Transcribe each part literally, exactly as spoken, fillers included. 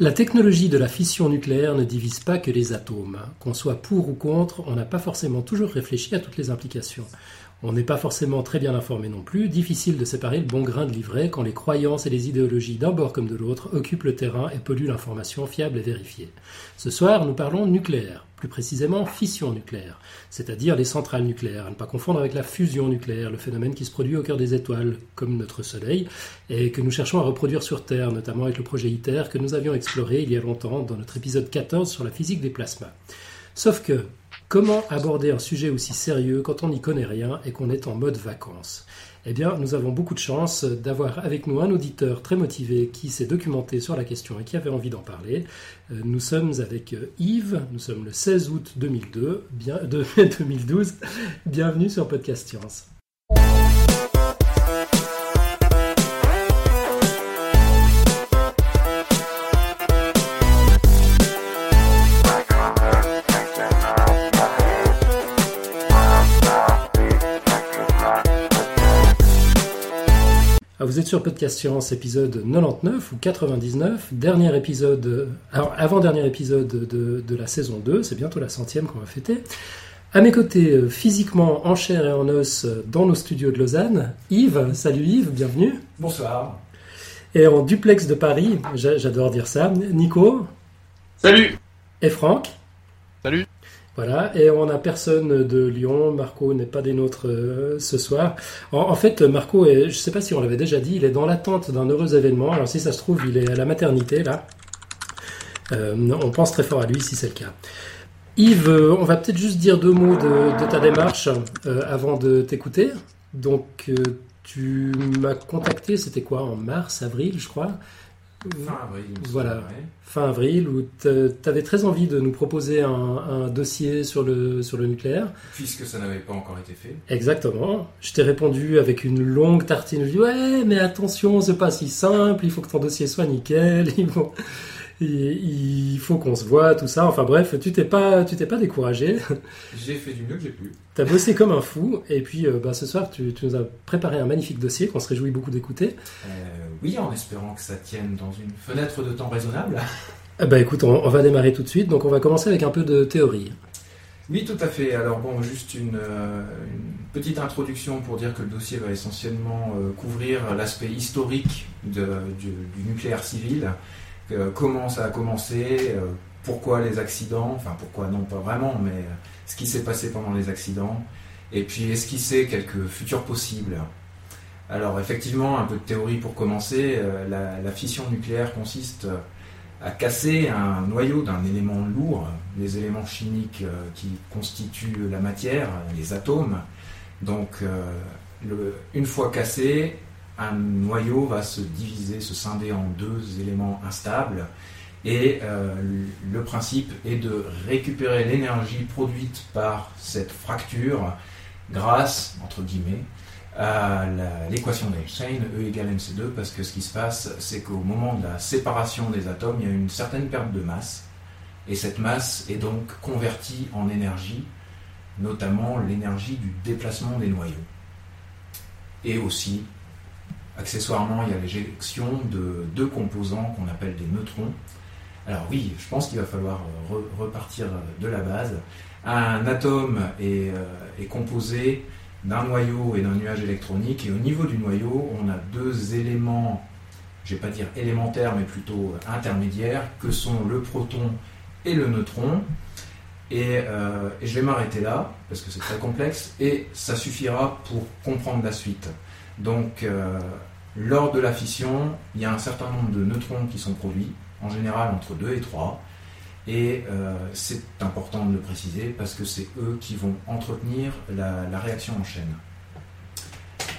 La technologie de la fission nucléaire ne divise pas que les atomes. Qu'on soit pour ou contre, on n'a pas forcément toujours réfléchi à toutes les implications. On n'est pas forcément très bien informé non plus, difficile de séparer le bon grain de l'ivraie quand les croyances et les idéologies d'un bord comme de l'autre occupent le terrain et polluent l'information fiable et vérifiée. Ce soir, nous parlons nucléaire, plus précisément fission nucléaire, c'est-à-dire les centrales nucléaires, à ne pas confondre avec la fusion nucléaire, le phénomène qui se produit au cœur des étoiles, comme notre Soleil, et que nous cherchons à reproduire sur Terre, notamment avec le projet ITER que nous avions exploré il y a longtemps dans notre épisode quatorze sur la physique des plasmas. Sauf que, comment aborder un sujet aussi sérieux quand on n'y connaît rien et qu'on est en mode vacances ? Eh bien, nous avons beaucoup de chance d'avoir avec nous un auditeur très motivé qui s'est documenté sur la question et qui avait envie d'en parler. Nous sommes avec Yves, nous sommes le seize août deux mille deux, bien, de, deux mille douze. Bienvenue sur Podcast Science. Vous êtes sur Podcast Science, épisode quatre-vingt-dix-neuf, dernier épisode, alors avant-dernier épisode de, de la saison deux, c'est bientôt la centième qu'on va fêter. À mes côtés, physiquement, en chair et en os, dans nos studios de Lausanne, Yves. Salut Yves, bienvenue. Bonsoir. Et en duplex de Paris, j'adore dire ça, Nico. Salut. Et Franck. Salut. Voilà, et on n'a personne de Lyon, Marco n'est pas des nôtres euh, ce soir. En, en fait, Marco, est, je ne sais pas si on l'avait déjà dit, il est dans l'attente d'un heureux événement. Alors si ça se trouve, il est à la maternité, là. Euh, on pense très fort à lui si c'est le cas. Yves, on va peut-être juste dire deux mots de, de ta démarche euh, avant de t'écouter. Donc, euh, tu m'as contacté, c'était quoi, en mars, avril, je crois ? Fin avril. Voilà, fin avril, où tu avais très envie de nous proposer un, un dossier sur le, sur le nucléaire. Puisque ça n'avait pas encore été fait. Exactement. Je t'ai répondu avec une longue tartine. Je dis, ouais, mais attention, c'est pas si simple, il faut que ton dossier soit nickel, il faut, il, il faut qu'on se voit, tout ça. Enfin bref, tu t'es pas, tu t'es pas découragé. J'ai fait du mieux que j'ai pu. Tu as bossé comme un fou, et puis euh, bah, ce soir, tu, tu nous as préparé un magnifique dossier qu'on se réjouit beaucoup d'écouter. Euh... Oui, en espérant que ça tienne dans une fenêtre de temps raisonnable. Bah écoute, on, on va démarrer tout de suite, donc on va commencer avec un peu de théorie. Oui, tout à fait. Alors bon, juste une, euh, une petite introduction pour dire que le dossier va essentiellement euh, couvrir l'aspect historique de, du, du nucléaire civil, euh, comment ça a commencé, euh, pourquoi les accidents, enfin pourquoi non pas vraiment, mais euh, ce qui s'est passé pendant les accidents, et puis esquisser quelques futurs possibles. Alors effectivement, un peu de théorie pour commencer, euh, la, la fission nucléaire consiste à casser un noyau d'un élément lourd, les éléments chimiques euh, qui constituent la matière, les atomes. Donc euh, le, une fois cassé, un noyau va se diviser, se scinder en deux éléments instables, et euh, le principe est de récupérer l'énergie produite par cette fracture grâce, entre guillemets, à la, l'équation d'Einstein, E égale M C deux, parce que ce qui se passe, c'est qu'au moment de la séparation des atomes, il y a une certaine perte de masse, et cette masse est donc convertie en énergie, notamment l'énergie du déplacement des noyaux. Et aussi, accessoirement, il y a l'éjection de deux composants qu'on appelle des neutrons. Alors oui, je pense qu'il va falloir re- repartir de la base. Un atome est, est composé d'un noyau et d'un nuage électronique, et au niveau du noyau, on a deux éléments, je ne vais pas dire élémentaires, mais plutôt intermédiaires, que sont le proton et le neutron, et, euh, et je vais m'arrêter là, parce que c'est très complexe, et ça suffira pour comprendre la suite. Donc, euh, lors de la fission, il y a un certain nombre de neutrons qui sont produits, en général entre deux et trois, Et euh, c'est important de le préciser parce que c'est eux qui vont entretenir la, la réaction en chaîne.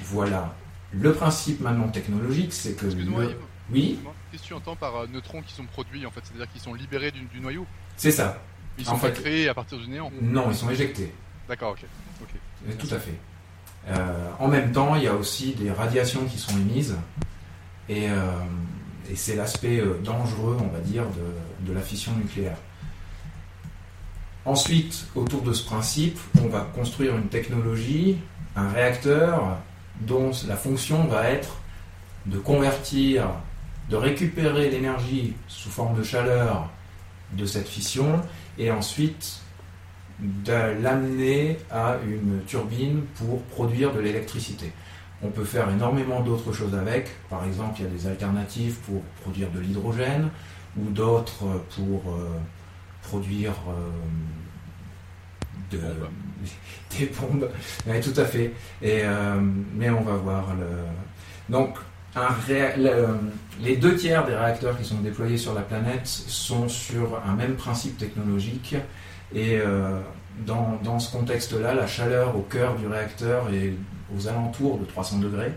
Voilà. Le principe maintenant technologique, c'est que... Excuse-moi, le... Yves. Oui. Qu'est-ce que tu entends par euh, neutrons qui sont produits, en fait, c'est-à-dire qu'ils sont libérés du, du noyau ? C'est ça. Ils sont en pas fait... créés à partir du néant ? Non, ils sont éjectés. D'accord, ok. okay. Tout à fait. Euh, en même temps, il y a aussi des radiations qui sont émises. Et... Euh... Et c'est l'aspect dangereux, on va dire, de, de la fission nucléaire. Ensuite, autour de ce principe, on va construire une technologie, un réacteur, dont la fonction va être de convertir de récupérer l'énergie sous forme de chaleur de cette fission et ensuite de l'amener à une turbine pour produire de l'électricité. On peut faire énormément d'autres choses avec. Par exemple, il y a des alternatives pour produire de l'hydrogène ou d'autres pour euh, produire euh, de, bombes. des bombes. Oui, tout à fait. Et, euh, mais on va voir. Le... Donc, un réa... le... les deux tiers des réacteurs qui sont déployés sur la planète sont sur un même principe technologique. Et euh, dans, dans ce contexte-là, la chaleur au cœur du réacteur est aux alentours de trois cents degrés.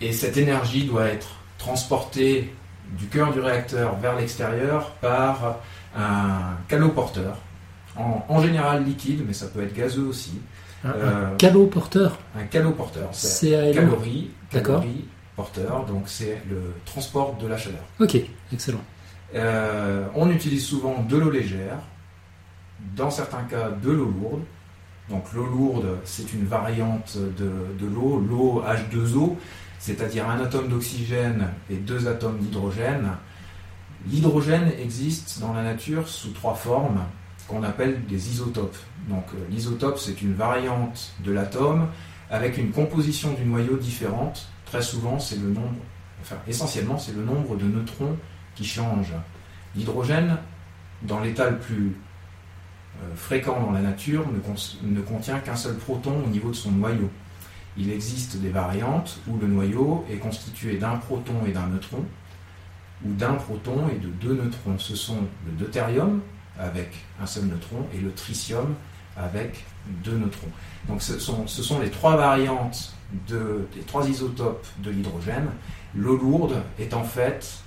Et cette énergie doit être transportée du cœur du réacteur vers l'extérieur par un canot porteur, en, en général liquide, mais ça peut être gazeux aussi. Un, euh, un canot porteur Un canot porteur, c'est un calorie, calorie porteur, donc c'est le transport de la chaleur. Ok, excellent. Euh, on utilise souvent de l'eau légère, dans certains cas de l'eau lourde. Donc l'eau lourde, c'est une variante de, de l'eau, l'eau H deux O, c'est-à-dire un atome d'oxygène et deux atomes d'hydrogène. L'hydrogène existe dans la nature sous trois formes qu'on appelle des isotopes. Donc l'isotope, c'est une variante de l'atome avec une composition du noyau différente. Très souvent, c'est le nombre, enfin essentiellement, c'est le nombre de neutrons qui change. L'hydrogène, dans l'état le plus euh, fréquent dans la nature, ne, con- ne contient qu'un seul proton au niveau de son noyau. Il existe des variantes où le noyau est constitué d'un proton et d'un neutron, ou d'un proton et de deux neutrons. Ce sont le deutérium avec un seul neutron et le tritium avec deux neutrons. Donc ce sont, ce sont les trois variantes de, des trois isotopes de l'hydrogène. L'eau lourde est en fait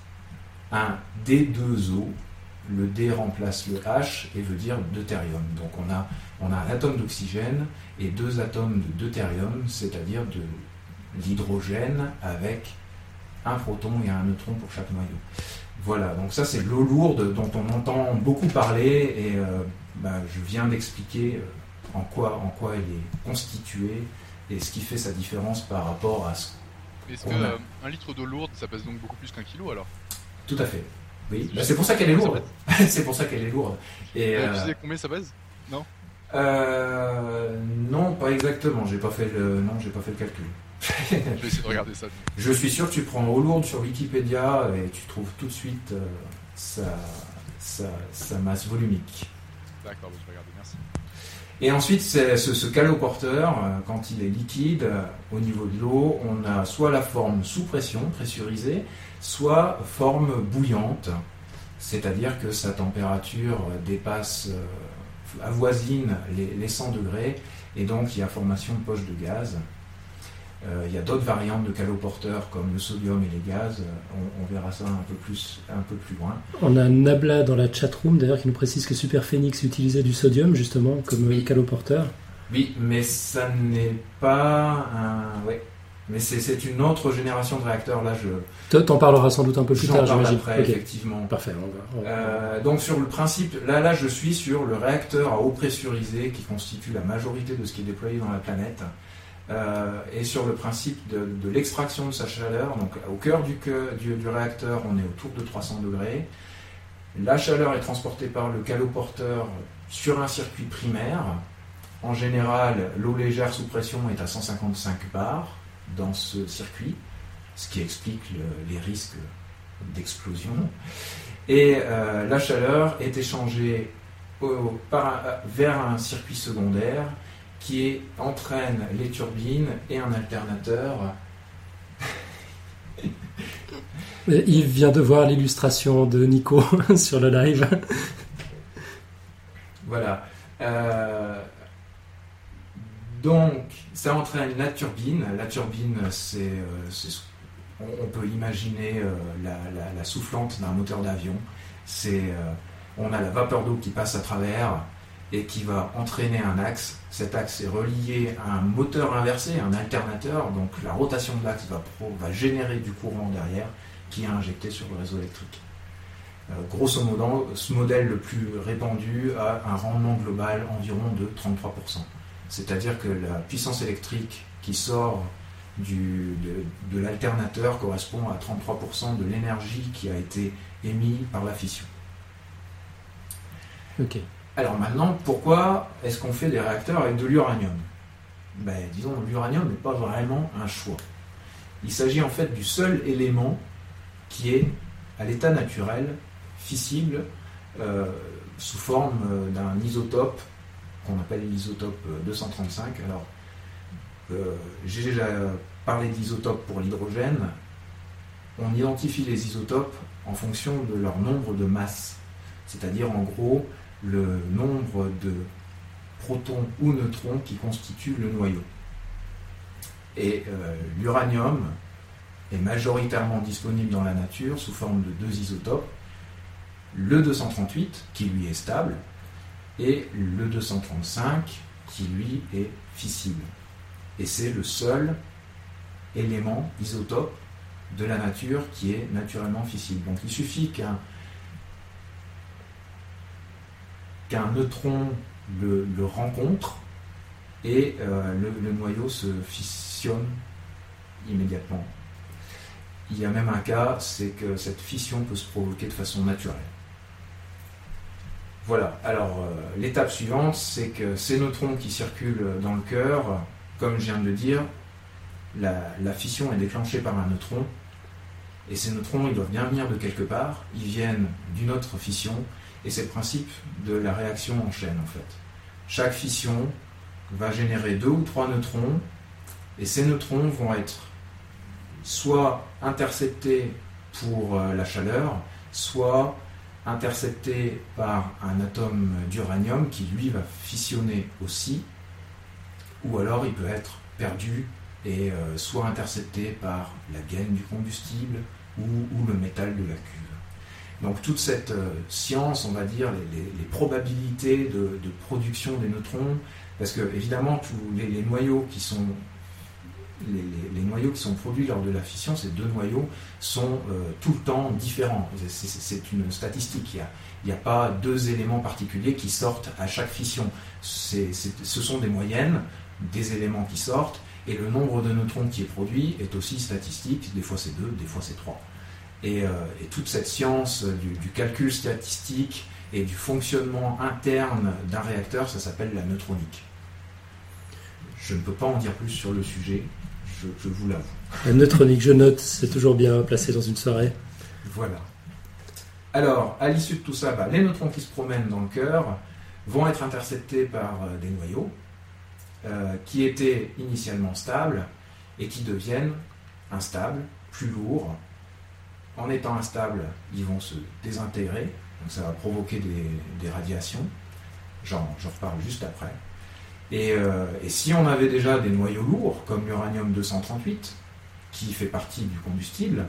un D deux O, le D remplace le H et veut dire deutérium. Donc on a, on a un atome d'oxygène et deux atomes de deutérium, c'est-à-dire de l'hydrogène avec un proton et un neutron pour chaque noyau. Voilà, donc ça c'est l'eau lourde dont on entend beaucoup parler et euh, bah, je viens d'expliquer en quoi, en quoi elle est constituée et ce qui fait sa différence par rapport à ce Est-ce qu'on Est-ce qu'un euh, litre d'eau lourde, ça pèse donc beaucoup plus qu'un kilo alors ? Tout à fait. Oui. Bah, c'est pour ça qu'elle est lourde. c'est pour ça qu'elle est lourde. Et, euh... Tu sais combien ça pèse ? Non. Euh... Non, pas exactement. J'ai pas fait le. Non, j'ai pas fait le calcul. Je vais essayer de regarder ça. Je suis sûr que tu prends eau lourde sur Wikipédia et tu trouves tout de suite euh, sa... Sa... sa masse volumique. D'accord, je vais regarder. Merci. Et ensuite, c'est ce, ce caloporteur, quand il est liquide, au niveau de l'eau, on a soit la forme sous pression, pressurisée, soit forme bouillante, c'est-à-dire que sa température dépasse, euh, avoisine les, les cent degrés, et donc il y a formation de poche de gaz. Euh, il y a d'autres variantes de caloporteurs comme le sodium et les gaz, on, on verra ça un peu, plus, un peu plus loin. On a Nabla dans la chatroom d'ailleurs qui nous précise que Superphénix utilisait du sodium justement comme oui. caloporteur. Oui, mais ça n'est pas un... Ouais. Mais c'est, c'est une autre génération de réacteurs. Là, je... T'en parleras sans doute un peu plus J'en tard, j'imagine. Après, okay. Effectivement. Parfait. On va, on va. Euh, donc, sur le principe, là, là, je suis sur le réacteur à eau pressurisée qui constitue la majorité de ce qui est déployé dans la planète. Euh, et sur le principe de, de l'extraction de sa chaleur, donc au cœur du, du, du réacteur, on est autour de trois cents degrés. La chaleur est transportée par le caloporteur sur un circuit primaire. En général, l'eau légère sous pression est à cent cinquante-cinq bars. Dans ce circuit, ce qui explique le, les risques d'explosion. Et euh, la chaleur est échangée au, par un, vers un circuit secondaire qui est, entraîne les turbines et un alternateur. Yves vient de voir l'illustration de Nico sur le live. Voilà. Euh... Donc, ça entraîne la turbine. La turbine, c'est, euh, c'est on peut imaginer euh, la, la, la soufflante d'un moteur d'avion. C'est, euh, on a la vapeur d'eau qui passe à travers et qui va entraîner un axe. Cet axe est relié à un moteur inversé, un alternateur. Donc, la rotation de l'axe va, pro, va générer du courant derrière qui est injecté sur le réseau électrique. Euh, grosso modo, ce modèle le plus répandu a un rendement global environ de trente-trois pour cent. C'est-à-dire que la puissance électrique qui sort du, de, de l'alternateur correspond à trente-trois pour cent de l'énergie qui a été émise par la fission. Ok. Alors maintenant, pourquoi est-ce qu'on fait des réacteurs avec de l'uranium ? Ben, disons, l'uranium n'est pas vraiment un choix. Il s'agit en fait du seul élément qui est, à l'état naturel, fissible, euh, sous forme d'un isotope, qu'on appelle l'isotope deux cent trente-cinq. Alors, euh, j'ai déjà parlé d'isotope pour l'hydrogène. On identifie les isotopes en fonction de leur nombre de masse, c'est-à-dire en gros le nombre de protons ou neutrons qui constituent le noyau. Et euh, l'uranium est majoritairement disponible dans la nature sous forme de deux isotopes, le deux cent trente-huit qui lui est stable et le deux cent trente-cinq qui lui est fissible. Et c'est le seul élément isotope de la nature qui est naturellement fissible. Donc il suffit qu'un, qu'un neutron le, le rencontre et euh, le, le noyau se fissionne immédiatement. Il y a même un cas, c'est que cette fission peut se provoquer de façon naturelle. Voilà, alors euh, l'étape suivante, c'est que ces neutrons qui circulent dans le cœur, comme je viens de le dire, la, la fission est déclenchée par un neutron, et ces neutrons, ils doivent bien venir de quelque part, ils viennent d'une autre fission, et c'est le principe de la réaction en chaîne, en fait. Chaque fission va générer deux ou trois neutrons, et ces neutrons vont être soit interceptés pour la chaleur, soit interceptés par un atome d'uranium qui lui va fissionner aussi, ou alors il peut être perdu et euh, soit intercepté par la gaine du combustible ou, ou le métal de la cuve. Donc toute cette euh, science, on va dire, les, les, les probabilités de, de production des neutrons, parce que évidemment tous les, les noyaux qui sont Les, les, les noyaux qui sont produits lors de la fission, ces deux noyaux, sont euh, tout le temps différents. C'est, c'est, c'est une statistique. Il n'y a, a pas deux éléments particuliers qui sortent à chaque fission. C'est, c'est, ce sont des moyennes, des éléments qui sortent, et le nombre de neutrons qui est produit est aussi statistique. Des fois c'est deux, des fois c'est trois. Et, euh, et toute cette science du, du calcul statistique et du fonctionnement interne d'un réacteur, ça s'appelle la neutronique. Je ne peux pas en dire plus sur le sujet. Je, je vous l'avoue. La neutronique, je note, c'est toujours bien placé dans une soirée. Voilà. Alors, à l'issue de tout ça, bah, les neutrons qui se promènent dans le cœur vont être interceptés par des noyaux euh, qui étaient initialement stables et qui deviennent instables, plus lourds. En étant instables, ils vont se désintégrer, donc ça va provoquer des, des radiations. J'en, j'en reparle juste après. Et, euh, et si on avait déjà des noyaux lourds, comme l'uranium deux cent trente-huit, qui fait partie du combustible,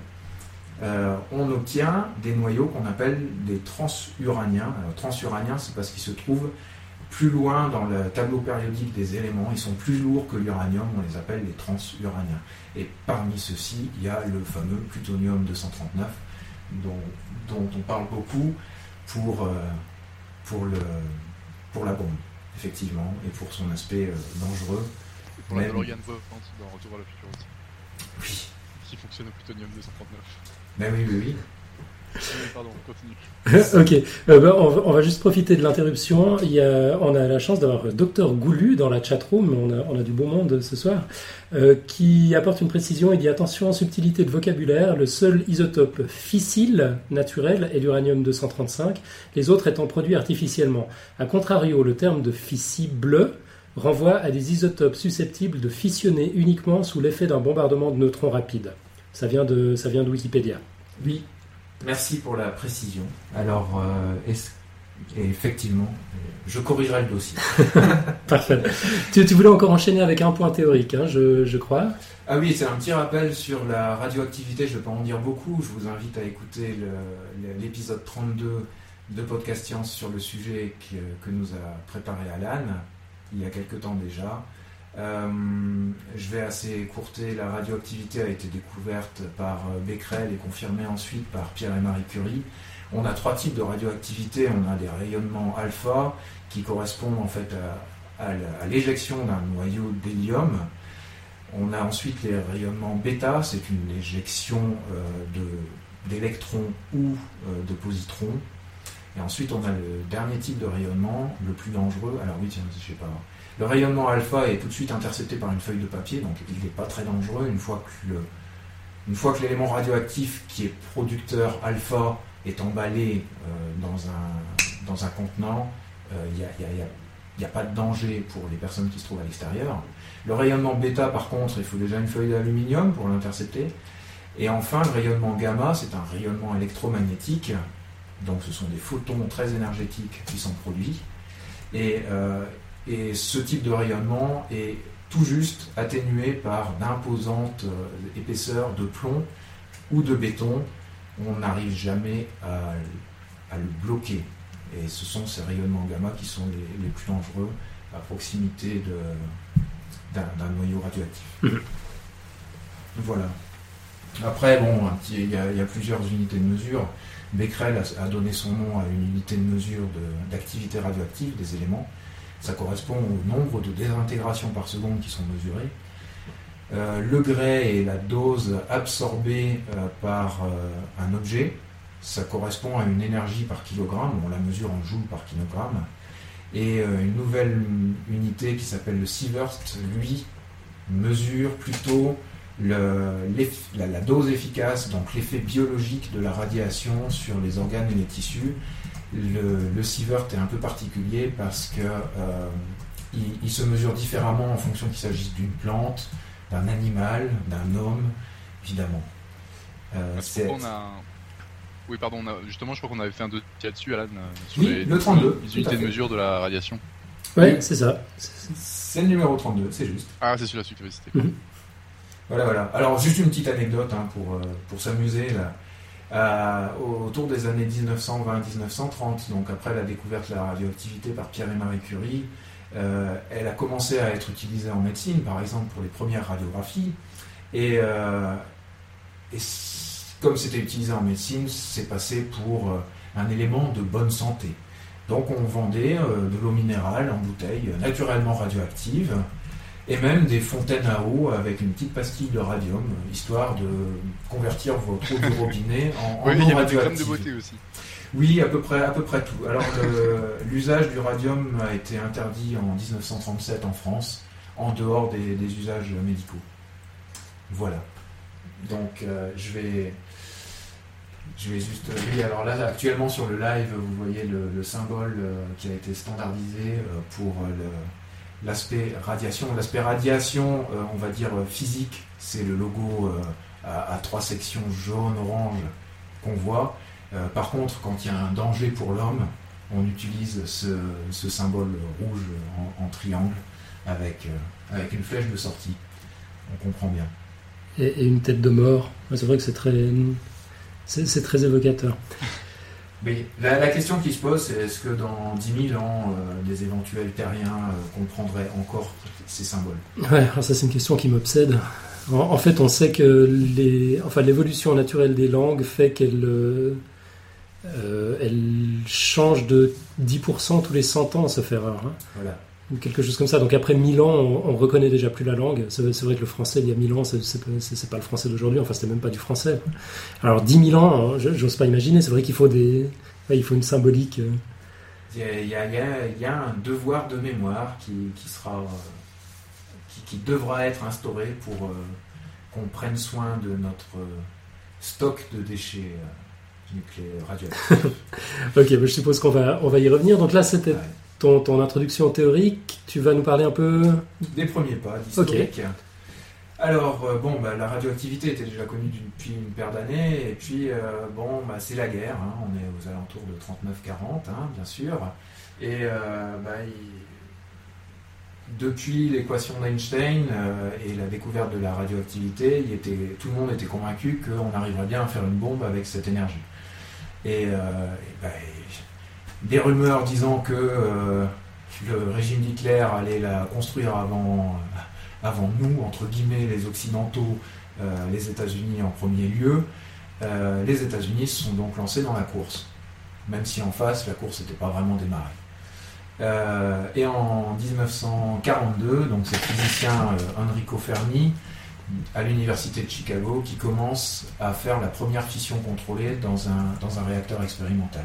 euh, on obtient des noyaux qu'on appelle des transuraniens. Alors, transuraniens, c'est parce qu'ils se trouvent plus loin dans le tableau périodique des éléments. Ils sont plus lourds que l'uranium, on les appelle les transuraniens. Et parmi ceux-ci, il y a le fameux plutonium deux cent trente-neuf, dont, dont on parle beaucoup pour, euh, pour, le, pour la bombe. Effectivement, et pour son aspect euh, dangereux. Et pour même... la DeLorean Vivante dans Retour à la Future aussi. Oui. Qui fonctionne au plutonium deux cent trente-neuf. Ben oui, oui, oui. Pardon, on continue. Ok, euh, ben, on, va, on va juste profiter de l'interruption. Il y a, on a la chance d'avoir Docteur Goulou dans la chatroom, on a, on a du beau monde ce soir, euh, qui apporte une précision. Il dit attention, subtilité de vocabulaire, le seul isotope fissile naturel est l'uranium deux cent trente-cinq, les autres étant produits artificiellement. A contrario, le terme de fissible renvoie à des isotopes susceptibles de fissionner uniquement sous l'effet d'un bombardement de neutrons rapide. Ça vient de, ça vient de Wikipédia. Oui. Merci pour la précision. Alors, euh, effectivement, je corrigerai le dossier. Parfait. Tu, tu voulais encore enchaîner avec un point théorique, hein, je, je crois. Ah oui, c'est un petit rappel sur la radioactivité. Je ne vais pas en dire beaucoup. Je vous invite à écouter le, le, l'épisode trente-deux de Podcast Science sur le sujet que, que nous a préparé Alan il y a quelques temps déjà. Euh, je vais assez écourter. La radioactivité a été découverte par Becquerel et confirmée ensuite par Pierre et Marie Curie. On a trois types de radioactivité. On a des rayonnements alpha qui correspondent en fait à, à l'éjection d'un noyau d'hélium. On a ensuite les rayonnements bêta, c'est une éjection euh, de, d'électrons ou euh, de positrons. Et ensuite, on a le dernier type de rayonnement, le plus dangereux. Alors oui, tiens, je sais pas. Le rayonnement alpha est tout de suite intercepté par une feuille de papier, donc il n'est pas très dangereux. Une fois que, une fois que l'élément radioactif qui est producteur alpha est emballé euh, dans, un, dans un contenant, il n'y a, y a, y a, y a pas de danger pour les personnes qui se trouvent à l'extérieur. Le rayonnement bêta, par contre, il faut déjà une feuille d'aluminium pour l'intercepter. Et enfin, le rayonnement gamma, c'est un rayonnement électromagnétique. Donc ce sont des photons très énergétiques qui sont produits. Et, euh, et ce type de rayonnement est tout juste atténué par d'imposantes euh, épaisseurs de plomb ou de béton. On n'arrive jamais à, à le bloquer. Et ce sont ces rayonnements gamma qui sont les, les plus dangereux à proximité de, d'un, d'un noyau radioactif. Mmh. Voilà. Après, bon, il y, y a plusieurs unités de mesure. Becquerel a donné son nom à une unité de mesure de, d'activité radioactive des éléments. Ça correspond au nombre de désintégrations par seconde qui sont mesurées. Euh, le gré est la dose absorbée euh, par euh, un objet. Ça correspond à une énergie par kilogramme. On la mesure en joules par kilogramme. Et euh, une nouvelle unité qui s'appelle le sievert, lui, mesure plutôt... Le, la, la dose efficace, donc l'effet biologique de la radiation sur les organes et les tissus. Le, le sievert est un peu particulier parce qu'il euh, il se mesure différemment en fonction qu'il s'agisse d'une plante, d'un animal, d'un homme, évidemment. Euh, c'est... On a... Oui, pardon, on a... justement, je crois qu'on avait fait un dossier là-dessus, Alan, sur oui, les, le trente-deux, les unités de mesure de la radiation. Oui, c'est ça. C'est le numéro trente-deux, c'est juste. Ah, c'est celui-là, celui-là, c'était cool. Mm-hmm. Voilà, voilà. Alors, juste une petite anecdote hein, pour, pour s'amuser. Là. Euh, autour des années dix-neuf cent vingt, dix-neuf cent trente, donc après la découverte de la radioactivité par Pierre et Marie Curie, euh, elle a commencé à être utilisée en médecine, par exemple pour les premières radiographies. Et, euh, et comme c'était utilisé en médecine, c'est passé pour un élément de bonne santé. Donc, on vendait euh, de l'eau minérale en bouteille, naturellement radioactive, et même des fontaines à eau avec une petite pastille de radium, histoire de convertir votre eau du robinet en, en oui, eau radioactive. Oui, il y a des crèmes de beauté aussi. Oui, à peu près, à peu près tout. Alors, le, l'usage du radium a été interdit en dix-neuf cent trente-sept en France, en dehors des, des usages médicaux. Voilà. Donc, euh, je vais... Je vais juste... Oui, alors là, actuellement, sur le live, vous voyez le, le symbole euh, qui a été standardisé euh, pour euh, le... L'aspect radiation, l'aspect radiation, euh, on va dire physique, c'est le logo euh, à, à trois sections jaune, orange qu'on voit. Euh, par contre, quand il y a un danger pour l'homme, on utilise ce, ce symbole rouge en, en triangle avec, euh, avec une flèche de sortie. On comprend bien. Et, et une tête de mort. C'est vrai que c'est très, c'est, c'est très évocateur. Mais la, la question qui se pose, c'est est-ce que dans dix mille ans, euh, des éventuels terriens euh, comprendraient encore ces symboles ? Ouais, alors ça c'est une question qui m'obsède. En, en fait, on sait que les, enfin, l'évolution naturelle des langues fait qu'elle euh, elle change de dix pour cent tous les cent ans, sauf erreur. Hein. Voilà. Quelque chose comme ça. Donc après mille ans, on, on reconnaît déjà plus la langue. C'est, c'est vrai que le français, il y a mille ans, c'est, c'est, c'est, c'est pas le français d'aujourd'hui. Enfin, c'était même pas du français. Alors dix mille ans, je, j'ose pas imaginer. C'est vrai qu'il faut des, ouais, il faut une symbolique. Il y a, il y a, il y a un devoir de mémoire qui, qui sera, qui, qui devra être instauré pour euh, qu'on prenne soin de notre stock de déchets nucléaires radioactifs. Ok, je suppose qu'on va, on va y revenir. Donc là, c'était. Ouais. Ton, ton introduction théorique, tu vas nous parler un peu... Des premiers pas, d'historique. Okay. Alors, euh, bon, bah, la radioactivité était déjà connue depuis une paire d'années, et puis, euh, bon, bah, c'est la guerre, hein, on est aux alentours de trente-neuf quarante, hein, bien sûr, et euh, bah, il... depuis l'équation d'Einstein euh, et la découverte de la radioactivité, il était... tout le monde était convaincu qu'on arriverait bien à faire une bombe avec cette énergie. Et, euh, et bah, des rumeurs disant que euh, le régime d'Hitler allait la construire avant, avant nous, entre guillemets, les Occidentaux, euh, les États-Unis en premier lieu. Euh, les États-Unis se sont donc lancés dans la course, même si en face, la course n'était pas vraiment démarrée. Euh, et en dix-neuf cent quarante-deux, donc c'est le physicien euh, Enrico Fermi à l'université de Chicago qui commence à faire la première fission contrôlée dans un, dans un réacteur expérimental.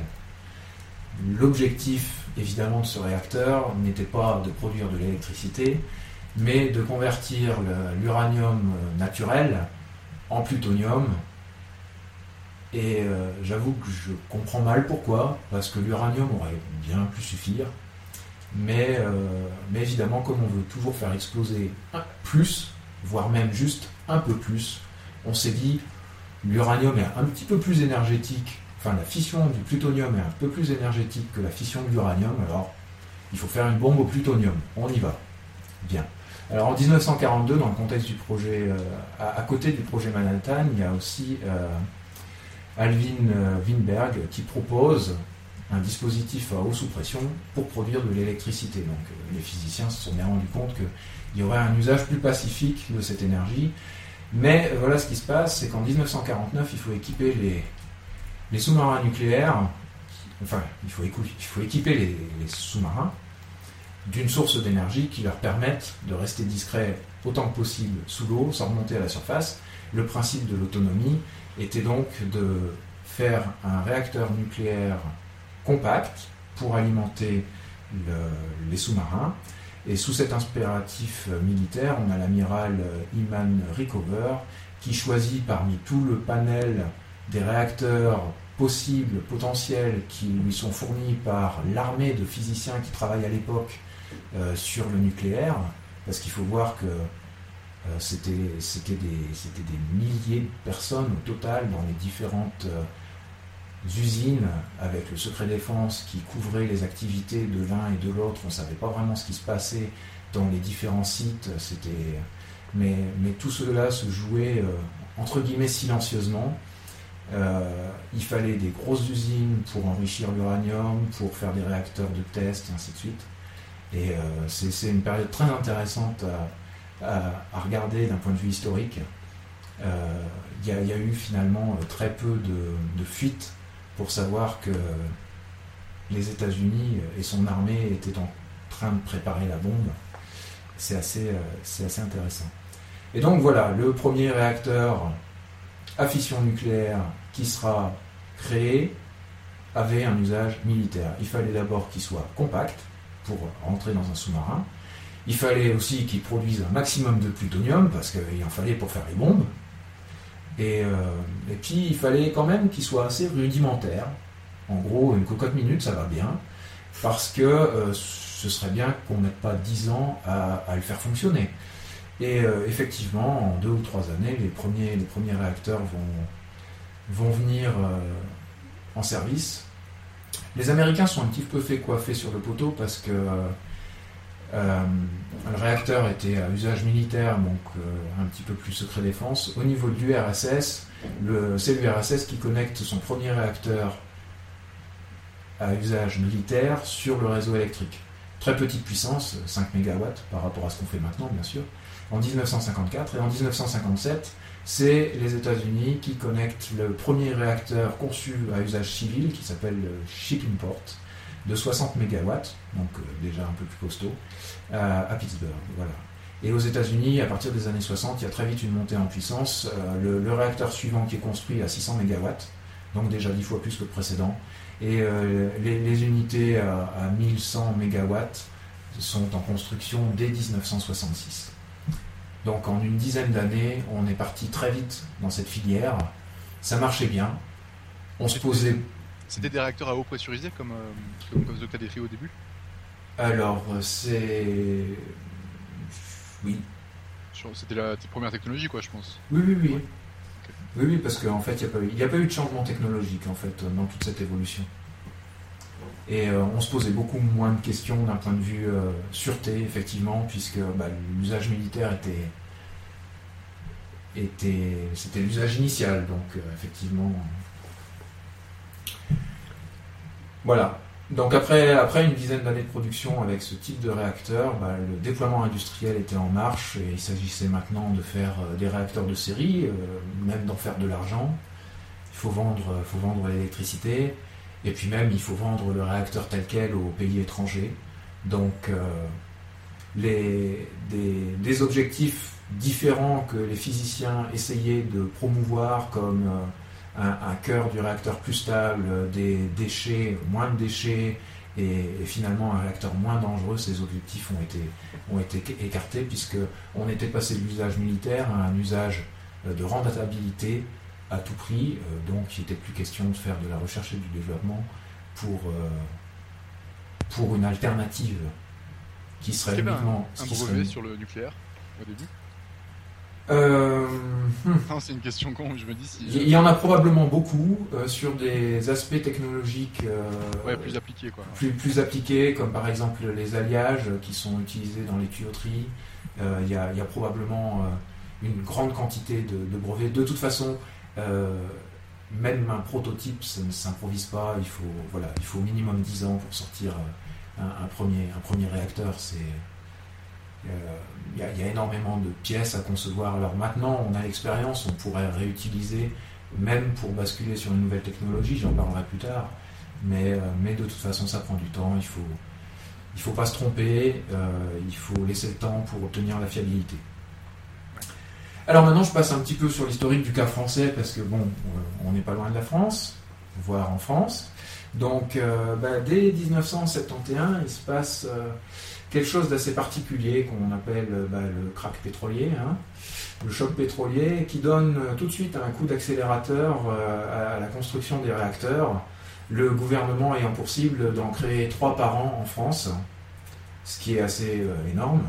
L'objectif évidemment de ce réacteur n'était pas de produire de l'électricité, mais de convertir le, l'uranium naturel en plutonium. Et euh, j'avoue que je comprends mal pourquoi, parce que l'uranium aurait bien pu suffire. Mais, euh, mais évidemment, comme on veut toujours faire exploser plus, voire même juste un peu plus, on s'est dit l'uranium est un petit peu plus énergétique, enfin la fission du plutonium est un peu plus énergétique que la fission de l'uranium, alors il faut faire une bombe au plutonium, on y va. Bien. Alors en dix-neuf cent quarante-deux, dans le contexte du projet, euh, à, à côté du projet Manhattan, il y a aussi euh, Alvin Weinberg qui propose un dispositif à hausse sous pression pour produire de l'électricité. Donc les physiciens se sont bien rendus compte qu'il y aurait un usage plus pacifique de cette énergie. Mais voilà ce qui se passe, c'est qu'en dix-neuf cent quarante-neuf, il faut équiper les, les sous-marins nucléaires, enfin, il faut, écou- il faut équiper les, les sous-marins d'une source d'énergie qui leur permette de rester discrets autant que possible sous l'eau, sans remonter à la surface. Le principe de l'autonomie était donc de faire un réacteur nucléaire compact pour alimenter le, les sous-marins. Et sous cet impératif militaire, on a l'amiral Hyman Rickover qui choisit parmi tout le panel des réacteurs possibles, potentiels, qui lui sont fournis par l'armée de physiciens qui travaillent à l'époque euh, sur le nucléaire, parce qu'il faut voir que euh, c'était, c'était, des, c'était des milliers de personnes au total dans les différentes Euh, usines avec le secret défense qui couvrait les activités de l'un et de l'autre. On ne savait pas vraiment ce qui se passait dans les différents sites, c'était... mais, mais tout cela se jouait euh, entre guillemets silencieusement. Euh, il fallait des grosses usines pour enrichir l'uranium, pour faire des réacteurs de test, et ainsi de suite. Et euh, c'est, c'est une période très intéressante à, à, à regarder d'un point de vue historique. Euh, y a, y a eu finalement très peu de, de fuites pour savoir que les États-Unis et son armée étaient en train de préparer la bombe. C'est assez, c'est assez intéressant. Et donc voilà, le premier réacteur à fission nucléaire qui sera créé avait un usage militaire. Il fallait d'abord qu'il soit compact pour rentrer dans un sous-marin. Il fallait aussi qu'il produise un maximum de plutonium, parce qu'il en fallait pour faire les bombes. Et, euh, et puis il fallait quand même qu'il soit assez rudimentaire. En gros, une cocotte minute, ça va bien, parce que euh, ce serait bien qu'on ne mette pas dix ans à, à le faire fonctionner. Et euh, effectivement, en deux ou trois années, les premiers, les premiers réacteurs vont, vont venir euh, en service. Les Américains sont un petit peu fait coiffer sur le poteau, parce que euh, Euh, le réacteur était à usage militaire, donc euh, un petit peu plus secret défense. Au niveau de l'U R S S, le, c'est l'U R S S qui connecte son premier réacteur à usage militaire sur le réseau électrique. Très petite puissance, cinq mégawatts par rapport à ce qu'on fait maintenant, bien sûr, en dix-neuf cent cinquante-quatre. Et en dix-neuf cent cinquante-sept, c'est les États-Unis qui connectent le premier réacteur conçu à usage civil, qui s'appelle Shippingport, de soixante mégawatts, donc déjà un peu plus costaud, euh, à Pittsburgh. Voilà. Et aux États-Unis, à partir des années soixante, il y a très vite une montée en puissance. Euh, le, le réacteur suivant qui est construit à six cents mégawatts, donc déjà dix fois plus que le précédent. Et euh, les, les unités à, à mille cent mégawatts sont en construction dès dix-neuf cent soixante-six. Donc en une dizaine d'années, on est parti très vite dans cette filière. Ça marchait bien. On se posait... C'était des réacteurs à eau pressurisée, comme, euh, comme, comme vous avez décrit au début ? Alors, c'est... Oui. C'était la première technologie, quoi, je pense. Oui, oui, oui. Ouais. Okay. Oui, oui, parce qu'en fait, il n'y a, a pas eu de changement technologique, en fait, dans toute cette évolution. Et euh, on se posait beaucoup moins de questions d'un point de vue euh, sûreté, effectivement, puisque bah, l'usage militaire était... était... C'était l'usage initial, donc, euh, effectivement... Voilà. Donc après, après une dizaine d'années de production avec ce type de réacteur, bah, le déploiement industriel était en marche et il s'agissait maintenant de faire des réacteurs de série, euh, même d'en faire de l'argent. Il faut vendre, faut vendre l'électricité et puis même il faut vendre le réacteur tel quel aux pays étrangers. Donc euh, les, des, des objectifs différents que les physiciens essayaient de promouvoir, comme euh, un, un cœur du réacteur plus stable, des déchets, moins de déchets, et, et finalement un réacteur moins dangereux, ces objectifs ont été, ont été écartés, puisqu'on était passé de l'usage militaire à un usage de rentabilité à tout prix, euh, donc il n'était plus question de faire de la recherche et du développement pour, euh, pour une alternative qui serait c'est uniquement... Un, un brevet serait... sur le nucléaire, au début euh... non, c'est une question con, je me dis si... Il y en a probablement beaucoup euh, sur des aspects technologiques euh, ouais, plus, appliqués, quoi. Plus, plus appliqués, comme par exemple les alliages qui sont utilisés dans les tuyauteries. Il euh, y, y a probablement euh, une grande quantité de, de brevets. De toute façon... Euh, même un prototype, ça ne s'improvise pas. Il faut, voilà, il faut au minimum dix ans pour sortir un, un, premier, un premier réacteur. Il euh, y, y a énormément de pièces à concevoir. Alors maintenant, on a l'expérience, on pourrait réutiliser, même pour basculer sur une nouvelle technologie, j'en parlerai plus tard. Mais, euh, mais de toute façon, ça prend du temps. Il ne faut, il faut pas se tromper. Euh, il faut laisser le temps pour obtenir la fiabilité. Alors maintenant, je passe un petit peu sur l'historique du cas français, parce que bon, on n'est pas loin de la France, voire en France. Donc, euh, bah, dès dix-neuf cent soixante et onze, il se passe euh, quelque chose d'assez particulier qu'on appelle bah, le krach pétrolier, hein, le choc pétrolier, qui donne euh, tout de suite un coup d'accélérateur euh, à la construction des réacteurs, le gouvernement ayant pour cible d'en créer trois par an en France, ce qui est assez euh, énorme.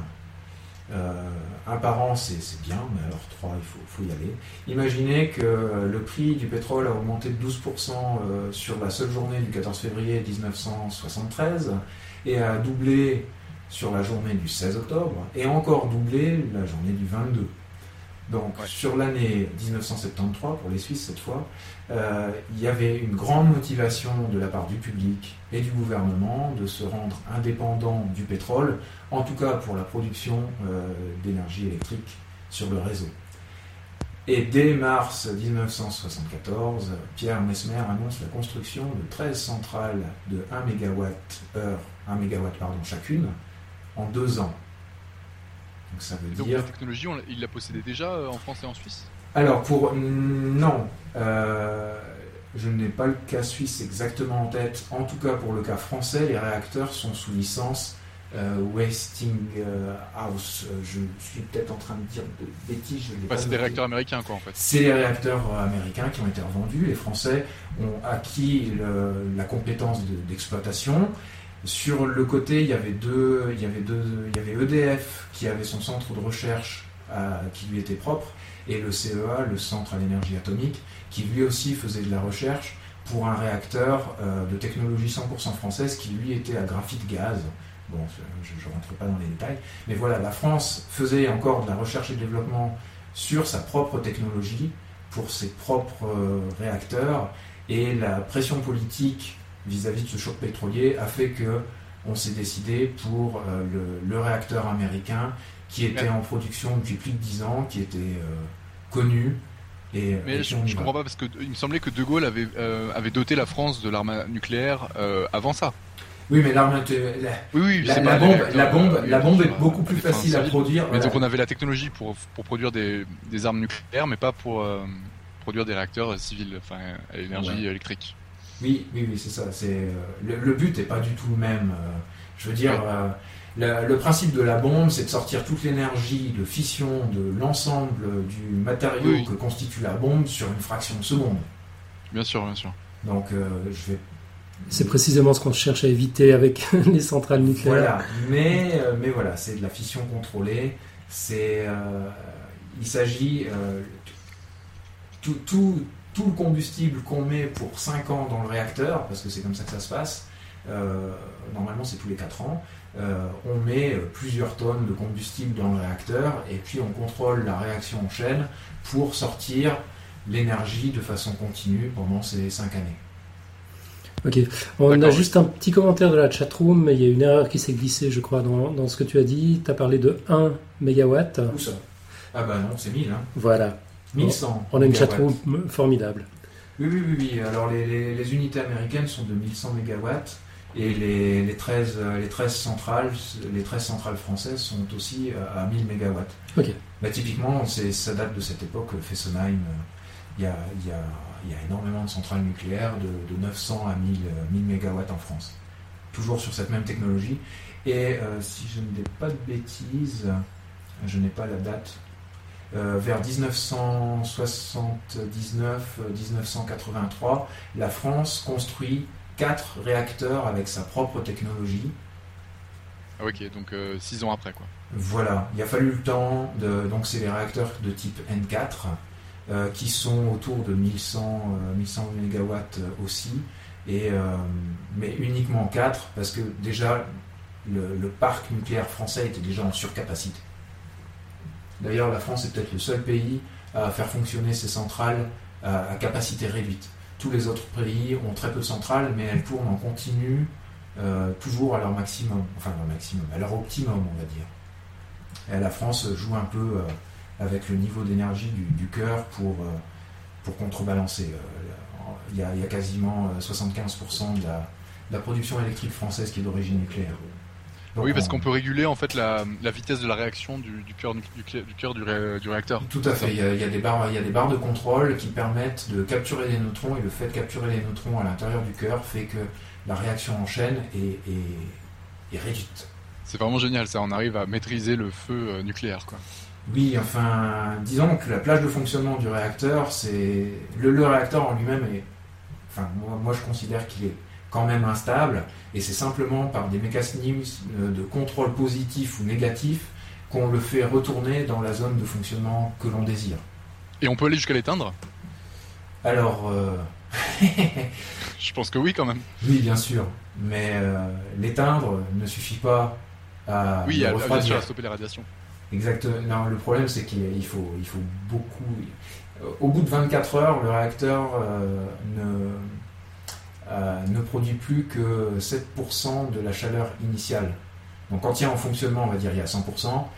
Euh, un par an, c'est, c'est bien, mais alors trois, il faut, faut y aller. Imaginez que le prix du pétrole a augmenté de douze pour cent euh, sur la seule journée du quatorze février dix-neuf cent soixante-treize et a doublé sur la journée du seize octobre et encore doublé la journée du vingt-deux. Donc, ouais. Sur l'année dix-neuf cent soixante-treize, pour les Suisses cette fois, euh, il y avait une grande motivation de la part du public et du gouvernement de se rendre indépendant du pétrole, en tout cas pour la production euh, d'énergie électrique sur le réseau. Et dès mars dix-neuf cent soixante-quatorze, Pierre Mesmer annonce la construction de treize centrales de un mégawatt heure, un mégawatt pardon, chacune en deux ans. Donc, ça veut dire... Donc la technologie, on, il la possédait déjà euh, en France et en Suisse ? Alors, pour... Non. Euh, je n'ai pas le cas suisse exactement en tête. En tout cas, pour le cas français, les réacteurs sont sous licence euh, Westinghouse. Je suis peut-être en train de dire de bêtises. Je l'ai bah, pas c'est noté. Des réacteurs américains, quoi, en fait. C'est les réacteurs américains qui ont été revendus. Les Français ont acquis le, la compétence de, d'exploitation. Sur le côté, il y avait deux, il y avait deux, il y avait E D F qui avait son centre de recherche à, qui lui était propre, et le C E A, le Centre à l'énergie atomique, qui lui aussi faisait de la recherche pour un réacteur euh, de technologie cent pour cent française qui lui était à graphite gaz. Bon, je ne rentre pas dans les détails, mais voilà, la France faisait encore de la recherche et de développement sur sa propre technologie pour ses propres euh, réacteurs, et la pression politique vis-à-vis de ce choc pétrolier a fait que on s'est décidé pour euh, le, le réacteur américain qui était ouais. en production depuis plus de dix ans, qui était euh, connu. Et, mais et je ne comprends pas, parce que il me semblait que De Gaulle avait, euh, avait doté la France de l'arme nucléaire euh, avant ça. Oui, mais l'arme la, oui, oui, la, la, bombe, la bombe, la bombe est beaucoup plus facile à produire. Mais voilà. Donc on avait la technologie pour, pour produire des, des armes nucléaires, mais pas pour euh, produire des réacteurs civils, enfin à l'énergie ouais. électrique. Oui, oui, oui, c'est ça. C'est, euh, le, le but n'est pas du tout le même. Euh, je veux dire, euh, la, le principe de la bombe, c'est de sortir toute l'énergie de fission de l'ensemble du matériau oui. que constitue la bombe sur une fraction de seconde. Bien sûr, bien sûr. Donc, euh, je vais... C'est précisément ce qu'on cherche à éviter avec les centrales nucléaires. Voilà, mais, euh, mais voilà, c'est de la fission contrôlée. C'est, euh, il s'agit... Euh, tout... tout Tout le combustible qu'on met pour cinq ans dans le réacteur, parce que c'est comme ça que ça se passe, euh, normalement c'est tous les quatre ans, euh, on met plusieurs tonnes de combustible dans le réacteur et puis on contrôle la réaction en chaîne pour sortir l'énergie de façon continue pendant ces cinq années. Ok, on D'accord. a juste un petit commentaire de la chatroom, mais il y a une erreur qui s'est glissée, je crois, dans, dans ce que tu as dit. Tu as parlé de un mégawatt. Où ça ? Ah bah non, c'est mille. Hein. Voilà. mille cent. On a une chatroom formidable. Oui, oui, oui, oui. Alors les, les, les unités américaines sont de mille cent mégawatts Et les, les, treize, les treize centrales, les treize centrales françaises sont aussi à mille mégawatts. Okay. Bah, typiquement, c'est, ça date de cette époque, Fessenheim. Il y a, il y a, il y a énormément de centrales nucléaires, de, de neuf cents à mille mégawatts en France. Toujours sur cette même technologie. Et euh, si je ne dis pas de bêtises, je n'ai pas la date, euh, vers dix-neuf cent soixante-dix-neuf à dix-neuf cent quatre-vingt-trois, la France construit quatre réacteurs avec sa propre technologie. Ah ok, donc euh, six ans après quoi. Voilà, il a fallu le temps, de, donc c'est les réacteurs de type N quatre, euh, qui sont autour de mille cent, euh, mille cent mégawatts aussi, et, euh, mais uniquement quatre, parce que déjà le, le parc nucléaire français était déjà en surcapacité. D'ailleurs, la France est peut-être le seul pays à faire fonctionner ses centrales à, à capacité réduite. Tous les autres pays ont très peu de centrales, mais elles tournent en continu, euh, toujours à leur maximum, enfin leur maximum, à leur optimum, on va dire. Et la France joue un peu euh, avec le niveau d'énergie du, du cœur pour, euh, pour contrebalancer. Il euh, y, y a quasiment soixante-quinze pour cent de la, de la production électrique française qui est d'origine nucléaire. Donc, oui, parce on... qu'on peut réguler en fait la, la vitesse de la réaction du, du cœur du, du, cœur du, ré, du réacteur. Tout à fait. Il y, a, il, y a des barres, il y a des barres de contrôle qui permettent de capturer les neutrons, et le fait de capturer les neutrons à l'intérieur du cœur fait que la réaction en chaîne est, est, est réduite. C'est vraiment génial, ça. On arrive à maîtriser le feu nucléaire, quoi. Oui, enfin, disons que la plage de fonctionnement du réacteur, c'est le, le réacteur en lui-même est, enfin, moi, moi je considère qu'il est quand même instable, et c'est simplement par des mécanismes de contrôle positif ou négatif qu'on le fait retourner dans la zone de fonctionnement que l'on désire. Et on peut aller jusqu'à l'éteindre ? Alors... Euh... Je pense que oui, quand même. Oui, bien sûr, mais euh, l'éteindre ne suffit pas à... Oui, à, bien sûr, à stopper les radiations. Exactement. Non, le problème, c'est qu'il faut, il faut beaucoup... Au bout de vingt-quatre heures, le réacteur euh, ne... Euh, ne produit plus que sept pour cent de la chaleur initiale. Donc quand il y a en fonctionnement, on va dire il y a cent pour cent,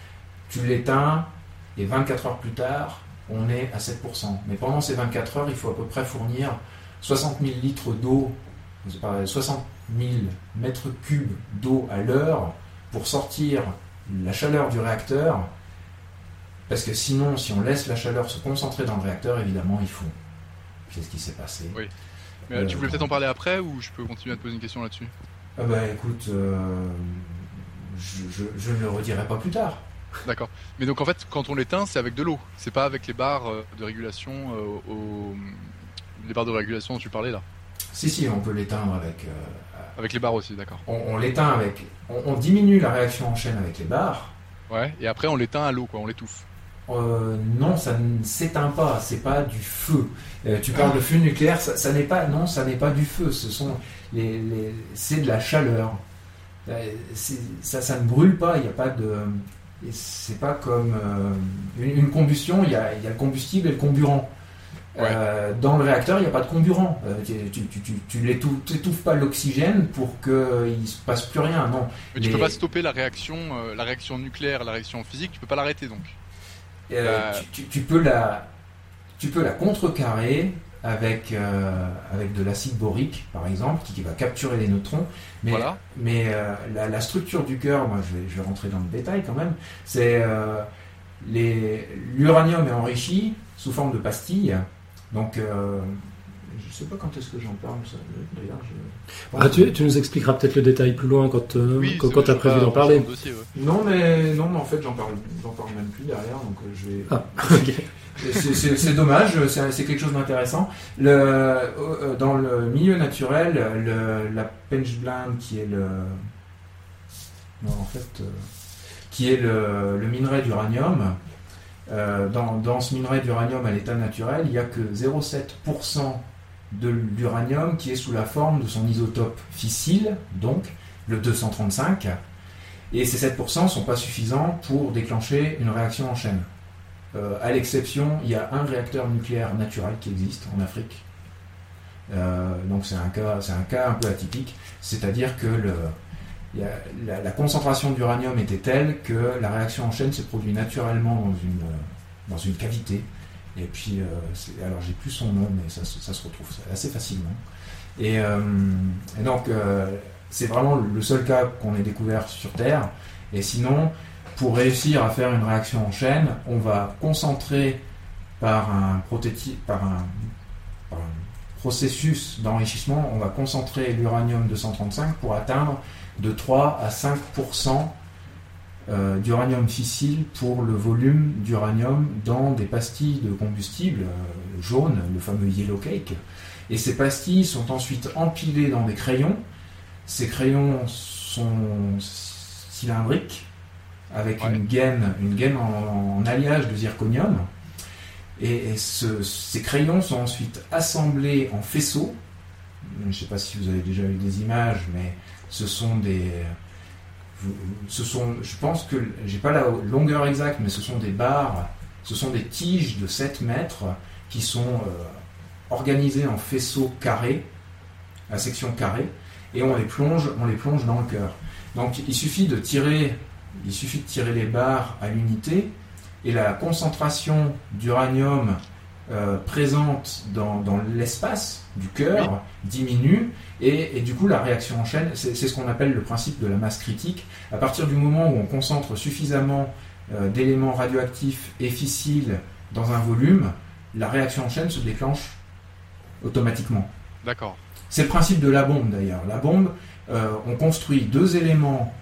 tu l'éteins et vingt-quatre heures plus tard, on est à sept pour cent. Mais pendant ces vingt-quatre heures, il faut à peu près fournir soixante mille litres d'eau, soixante mille mètres cubes d'eau à l'heure pour sortir la chaleur du réacteur, parce que sinon, si on laisse la chaleur se concentrer dans le réacteur, évidemment, il fond. C'est ce qui s'est passé. Oui. Mais tu voulais peut-être en parler après, ou je peux continuer à te poser une question là-dessus ? Ah bah écoute, euh, je, je, je ne le redirai pas plus tard. D'accord. Mais donc en fait, quand on l'éteint, c'est avec de l'eau. C'est pas avec les barres de régulation, euh, au... les barres de régulation dont tu parlais là. Si si, on peut l'éteindre avec. Euh, avec les barres aussi, d'accord. On, on l'éteint avec. On, on diminue la réaction en chaîne avec les barres. Ouais. Et après, on l'éteint à l'eau, quoi. On l'étouffe. Euh, non, ça ne s'éteint pas, c'est pas du feu. Euh, tu parles de feu nucléaire, ça, ça n'est pas, non, ça n'est pas du feu. Ce sont les, les c'est de la chaleur. C'est, ça, ça ne brûle pas. Il y a pas de, c'est pas comme euh, une, une combustion. Il y a, il y a le combustible et le comburant. Ouais. Euh, dans le réacteur, il n'y a pas de comburant. Euh, tu tu, tu, tu n'étouffes pas l'oxygène pour qu'il ne se passe plus rien. Non. Mais tu ne les... peux pas stopper la réaction, euh, la réaction nucléaire, la réaction physique. Tu ne peux pas l'arrêter donc. Euh, tu, tu, tu peux la, tu peux la contrecarrer avec euh, avec de l'acide borique par exemple, qui, qui va capturer les neutrons. Mais voilà. mais euh, la, la structure du cœur, moi je vais, je vais rentrer dans le détail quand même. C'est euh, les l'uranium est enrichi sous forme de pastilles. Donc euh, je sais pas quand est-ce que j'en parle. Ça, d'ailleurs, je... bon, ah, tu, tu nous expliqueras peut-être le détail plus loin quand euh, oui, quand, quand tu as prévu d'en parler. Dossier, ouais. Non mais non mais en fait j'en parle j'en parle même plus derrière, donc euh, je vais. Ah, okay. c'est, c'est, c'est dommage, c'est, c'est quelque chose d'intéressant. Le euh, dans le milieu naturel, le, la penchblende qui est le non, en fait euh, qui est le, le minerai d'uranium. Euh, dans dans ce minerai d'uranium à l'état naturel, il n'y a que zéro virgule sept pour cent de l'uranium qui est sous la forme de son isotope fissile, donc le deux cent trente-cinq, et ces sept pour cent ne sont pas suffisants pour déclencher une réaction en chaîne. Euh, à l'exception, il y a un réacteur nucléaire naturel qui existe en Afrique, euh, donc c'est un cas, c'est un cas un peu atypique, c'est-à-dire que le, il y a, la, la concentration d'uranium était telle que la réaction en chaîne se produit naturellement dans une, dans une cavité. Et puis, euh, c'est, alors j'ai plus son nom, mais ça, ça se retrouve assez facilement. Et, euh, et donc, euh, c'est vraiment le seul cas qu'on ait découvert sur Terre. Et sinon, pour réussir à faire une réaction en chaîne, on va concentrer par un, protéti- par un, par un processus d'enrichissement, on va concentrer l'uranium deux cent trente-cinq pour atteindre de trois à cinq pour cent euh, d'uranium fissile pour le volume d'uranium dans des pastilles de combustible euh, jaune, le fameux yellow cake. Et ces pastilles sont ensuite empilées dans des crayons. Ces crayons sont cylindriques avec ouais. une gaine, une gaine en, en alliage de zirconium. Et, et ce, ces crayons sont ensuite assemblés en faisceaux. Je ne sais pas si vous avez déjà eu des images, mais ce sont des... Ce sont, je pense que... Je n'ai pas la longueur exacte, mais ce sont des barres, ce sont des tiges de sept mètres qui sont euh, organisées en faisceaux carrés, à section carrée, et on les plonge, on les plonge dans le cœur. Donc il suffit de tirer, il suffit de tirer les barres à l'unité, et la concentration d'uranium euh, présente dans, dans l'espace du cœur diminue, et, et du coup la réaction en chaîne, c'est, c'est ce qu'on appelle le principe de la masse critique. À partir du moment où on concentre suffisamment euh, d'éléments radioactifs et fissiles dans un volume, la réaction en chaîne se déclenche automatiquement. D'accord. C'est le principe de la bombe d'ailleurs. La bombe, euh, on construit deux éléments,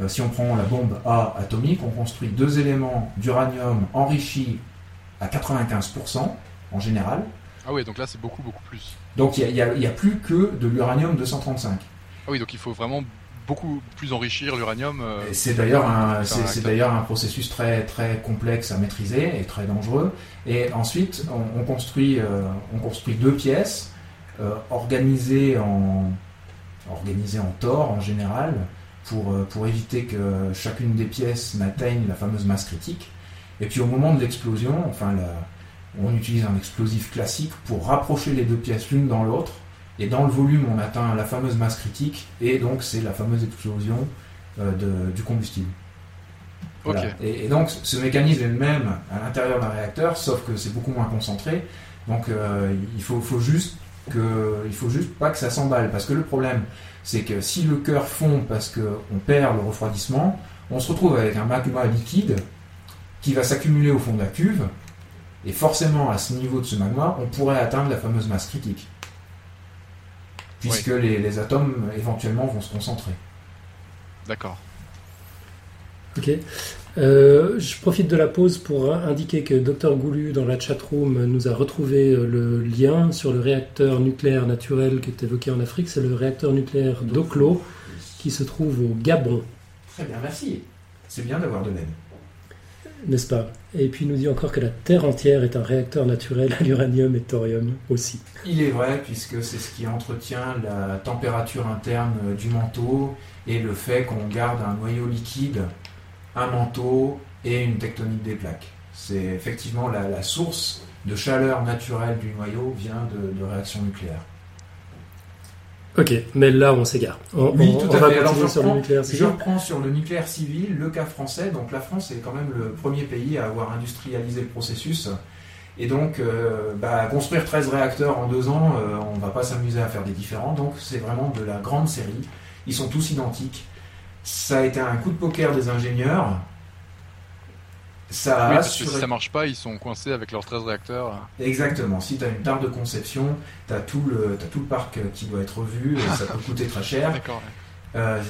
euh, si on prend la bombe A atomique, on construit deux éléments d'uranium enrichis à quatre-vingt-quinze pour cent en général. Ah oui, donc là c'est beaucoup, beaucoup plus. Donc il n'y a, a, a plus que de l'uranium deux cent trente-cinq. Ah oui, donc il faut vraiment beaucoup plus enrichir l'uranium. Euh, c'est d'ailleurs un, un c'est, c'est d'ailleurs un processus très, très complexe à maîtriser et très dangereux. Et ensuite, on, on, construit, euh, on construit deux pièces. Euh, organisé en organisé en tore en général pour, euh, pour éviter que chacune des pièces n'atteigne la fameuse masse critique, et puis au moment de l'explosion, enfin la, on utilise un explosif classique pour rapprocher les deux pièces l'une dans l'autre, et dans le volume on atteint la fameuse masse critique, et donc c'est la fameuse explosion euh, de, du combustible. Voilà. Okay. et, et donc ce mécanisme est le même à l'intérieur d'un réacteur, sauf que c'est beaucoup moins concentré, donc euh, il faut, faut juste que, il faut juste pas que ça s'emballe, parce que le problème c'est que si le cœur fond parce qu'on perd le refroidissement, on se retrouve avec un magma liquide qui va s'accumuler au fond de la cuve, et forcément à ce niveau de ce magma on pourrait atteindre la fameuse masse critique, puisque oui. les, les atomes éventuellement vont se concentrer. D'accord. Ok. Euh, je profite de la pause pour indiquer que Docteur Goulou dans la chatroom nous a retrouvé le lien sur le réacteur nucléaire naturel qui est évoqué en Afrique. C'est le réacteur nucléaire d'Oklo qui se trouve au Gabon. Très bien, merci. C'est bien d'avoir de l'aide. N'est-ce pas? Et puis il nous dit encore que la Terre entière est un réacteur naturel à l'uranium et thorium aussi. Il est vrai, puisque c'est ce qui entretient la température interne du manteau et le fait qu'on garde un noyau liquide, un manteau et une tectonique des plaques. C'est effectivement la, la source de chaleur naturelle du noyau vient de, de réactions nucléaires. Ok, mais là on s'égare. On, oui, on, tout on à va fait. Alors, je, sur reprends, le je reprends sur le nucléaire civil, le cas français. Donc la France est quand même le premier pays à avoir industrialisé le processus. Et donc, euh, bah, construire treize réacteurs en deux ans, euh, on ne va pas s'amuser à faire des différents. Donc c'est vraiment de la grande série. Ils sont tous identiques. Ça a été un coup de poker des ingénieurs. Ça oui, parce assuré... que si ça marche pas, ils sont coincés avec leurs treize réacteurs. Exactement. Si tu as une tarte de conception, tu as tout, tout le parc qui doit être revu, et ça peut coûter très cher. D'accord. Euh,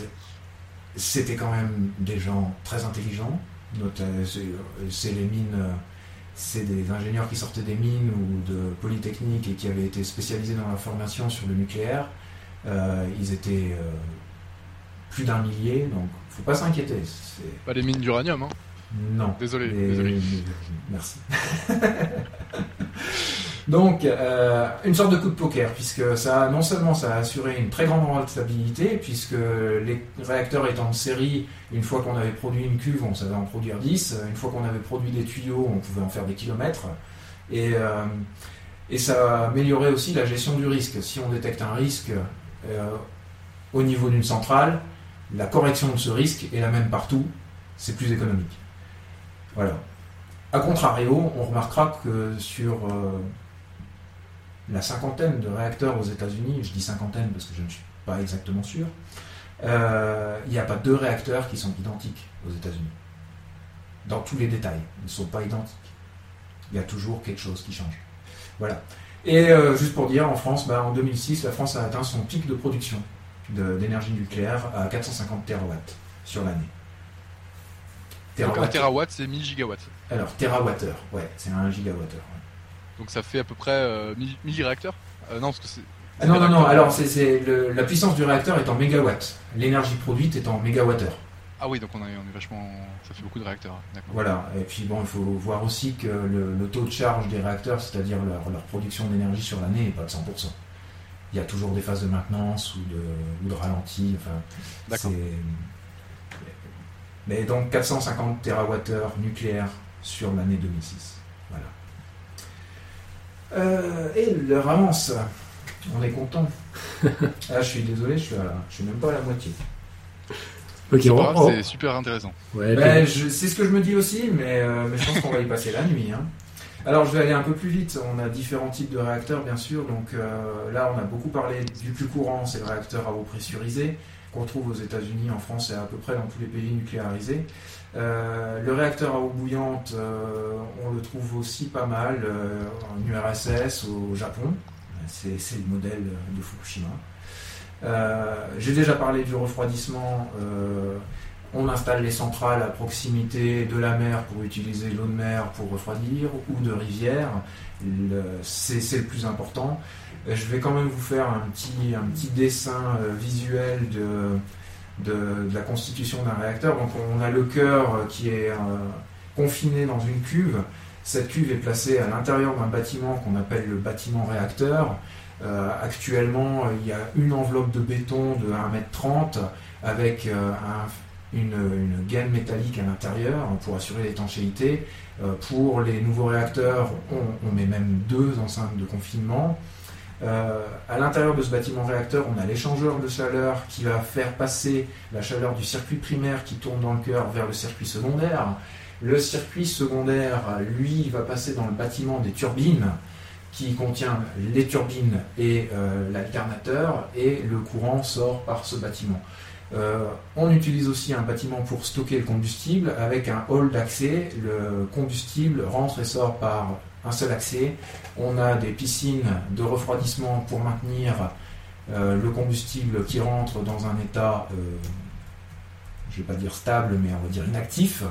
c'était quand même des gens très intelligents. C'est les mines, c'est des ingénieurs qui sortaient des mines ou de Polytechnique et qui avaient été spécialisés dans la formation sur le nucléaire. Euh, ils étaient... Euh, plus d'un millier, donc faut pas s'inquiéter. C'est... Pas les mines d'uranium, hein. Non. Désolé. Les... désolé. Merci. Donc, euh, une sorte de coup de poker, puisque ça, non seulement ça a assuré une très grande rentabilité, puisque les réacteurs étant en série, une fois qu'on avait produit une cuve, on savait en produire dix. Une fois qu'on avait produit des tuyaux, on pouvait en faire des kilomètres. Et, euh, et ça a amélioré aussi la gestion du risque. Si on détecte un risque euh, au niveau d'une centrale, la correction de ce risque est la même partout, c'est plus économique. Voilà. A contrario, on remarquera que sur euh, la cinquantaine de réacteurs aux États-Unis, je dis cinquantaine parce que je ne suis pas exactement sûr, euh, il n'y a pas deux réacteurs qui sont identiques aux États-Unis. Dans tous les détails, ils ne sont pas identiques. Il y a toujours quelque chose qui change. Voilà. Et euh, juste pour dire, en France, bah, en deux mille six, la France a atteint son pic de production de, d'énergie nucléaire à quatre cent cinquante térawatts sur l'année. Terawatt. Donc un terawatt, c'est mille gigawatts. Alors, terawattheure, ouais, c'est un gigawattheure. Ouais. Donc ça fait à peu près euh, mille réacteurs euh, Non, parce que c'est... Ah non, non, non, alors c'est, c'est le, la puissance du réacteur est en mégawatts. L'énergie produite est en mégawattheure. Ah oui, donc on, a, on est vachement... ça fait beaucoup de réacteurs. D'accord. Voilà, et puis bon, il faut voir aussi que le, le taux de charge des réacteurs, c'est-à-dire leur, leur production d'énergie sur l'année, n'est pas de cent pour cent. Il y a toujours des phases de maintenance ou de, ou de ralenti. Enfin, d'accord. C'est... Mais donc quatre cent cinquante térawattheures nucléaires sur l'année deux mille six. Voilà. Euh, et leur avance, on est content. Ah, je suis désolé, je suis, à, je suis même pas à la moitié. Okay, c'est, grave, c'est super intéressant. Ouais, ben, je, c'est ce que je me dis aussi, mais, euh, mais je pense qu'on va y passer la nuit. Hein. Alors, je vais aller un peu plus vite. On a différents types de réacteurs, bien sûr. Donc euh, là, on a beaucoup parlé du plus courant, c'est le réacteur à eau pressurisée, qu'on trouve aux États-Unis, en France et à peu près dans tous les pays nucléarisés. Euh, le réacteur à eau bouillante, euh, on le trouve aussi pas mal euh, en U R S S, au Japon. C'est, c'est le modèle de Fukushima. Euh, j'ai déjà parlé du refroidissement. Euh, on installe les centrales à proximité de la mer pour utiliser l'eau de mer pour refroidir, ou de rivière. Le, c'est, c'est le plus important. Je vais quand même vous faire un petit, un petit dessin euh, visuel de, de, de la constitution d'un réacteur. Donc on a le cœur qui est euh, confiné dans une cuve. Cette cuve est placée à l'intérieur d'un bâtiment qu'on appelle le bâtiment réacteur. Euh, actuellement, il y a une enveloppe de béton de un mètre trente avec euh, un, une, une gaine métallique à l'intérieur pour assurer l'étanchéité. Euh, pour les nouveaux réacteurs, on, on met même deux enceintes de confinement. Euh, à l'intérieur de ce bâtiment réacteur, on a l'échangeur de chaleur qui va faire passer la chaleur du circuit primaire qui tourne dans le cœur vers le circuit secondaire. Le circuit secondaire, lui, va passer dans le bâtiment des turbines, qui contient les turbines et euh, l'alternateur, et le courant sort par ce bâtiment. Euh, on utilise aussi un bâtiment pour stocker le combustible avec un hall d'accès. Le combustible rentre et sort par un seul accès. On a des piscines de refroidissement pour maintenir euh, le combustible qui rentre dans un état, euh, je ne vais pas dire stable, mais on va dire inactif.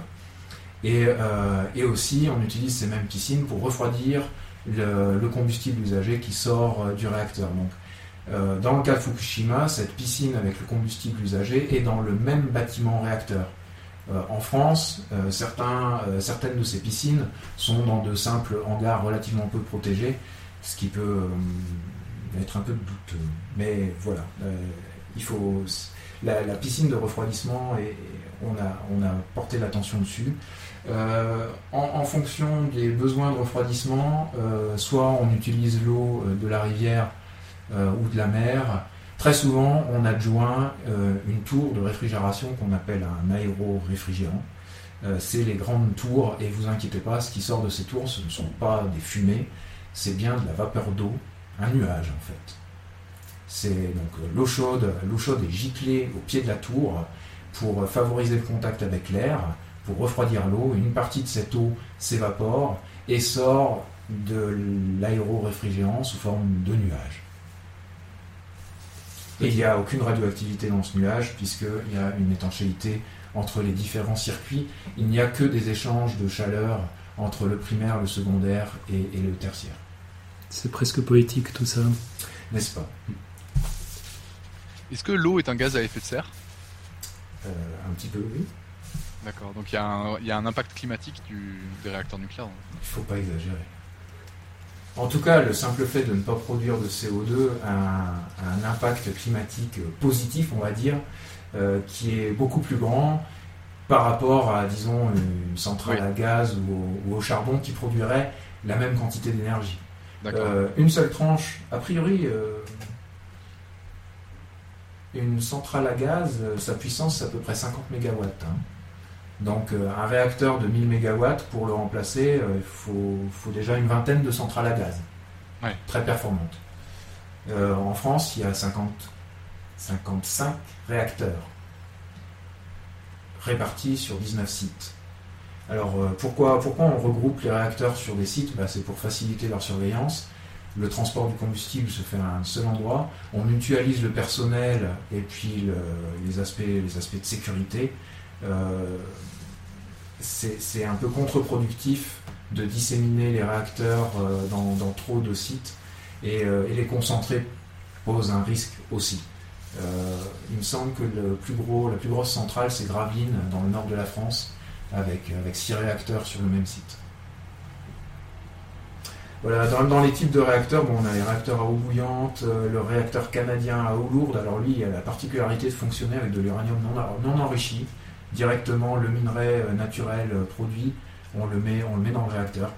Et, euh, et aussi, on utilise ces mêmes piscines pour refroidir Le, le combustible usagé qui sort euh, du réacteur. Donc, euh, dans le cas de Fukushima, cette piscine avec le combustible usagé est dans le même bâtiment réacteur. Euh, en France, euh, certains, euh, certaines de ces piscines sont dans de simples hangars relativement peu protégés, ce qui peut euh, être un peu douteux. Mais voilà, euh, il faut la, la piscine de refroidissement, et, et on, a, on a porté l'attention dessus. Euh, en, en fonction des besoins de refroidissement, euh, soit on utilise l'eau de la rivière euh, ou de la mer. Très souvent, on adjoint euh, une tour de réfrigération qu'on appelle un aéro-réfrigérant. Euh, c'est les grandes tours, et vous inquiétez pas, ce qui sort de ces tours, ce ne sont pas des fumées, c'est bien de la vapeur d'eau, un nuage en fait. C'est donc euh, l'eau chaude, l'eau chaude est giclée au pied de la tour pour favoriser le contact avec l'air, pour refroidir l'eau. Une partie de cette eau s'évapore et sort de l'aéro-réfrigérant sous forme de nuage. Et il n'y a aucune radioactivité dans ce nuage, puisqu'il y a une étanchéité entre les différents circuits. Il n'y a que des échanges de chaleur entre le primaire, le secondaire et, et le tertiaire. C'est presque poétique tout ça. N'est-ce pas ? Est-ce que l'eau est un gaz à effet de serre ? euh, Un petit peu, oui. D'accord, donc il y, y a un impact climatique du, des réacteurs nucléaires. Il ne faut pas exagérer. En tout cas, le simple fait de ne pas produire de C O deux a un, un impact climatique positif, on va dire, euh, qui est beaucoup plus grand par rapport à, disons, une centrale oui. à gaz ou au, ou au charbon qui produirait la même quantité d'énergie. D'accord. Euh, une seule tranche, a priori... Euh, une centrale à gaz, sa puissance, c'est à peu près cinquante mégawatts, hein. Donc euh, un réacteur de mille mégawatts, pour le remplacer, euh, il faut, faut déjà une vingtaine de centrales à gaz, ouais. Très performantes. Euh, en France, il y a 50, cinquante-cinq réacteurs répartis sur dix-neuf sites. Alors pourquoi, pourquoi on regroupe les réacteurs sur des sites? Bah, c'est pour faciliter leur surveillance. Le transport du combustible se fait à un seul endroit. On mutualise le personnel et puis le, les, aspects, les aspects de sécurité. Euh, c'est, c'est un peu contre-productif de disséminer les réacteurs dans, dans trop de sites et, et les concentrer pose un risque aussi. Euh, il me semble que le plus gros, la plus grosse centrale, c'est Gravelines, dans le nord de la France, avec, avec six réacteurs sur le même site. Voilà, dans, dans les types de réacteurs, bon, on a les réacteurs à eau bouillante, le réacteur canadien à eau lourde. Alors lui, il a la particularité de fonctionner avec de l'uranium non, non enrichi. Directement, le minerai naturel produit, on le met, on le met dans le réacteur.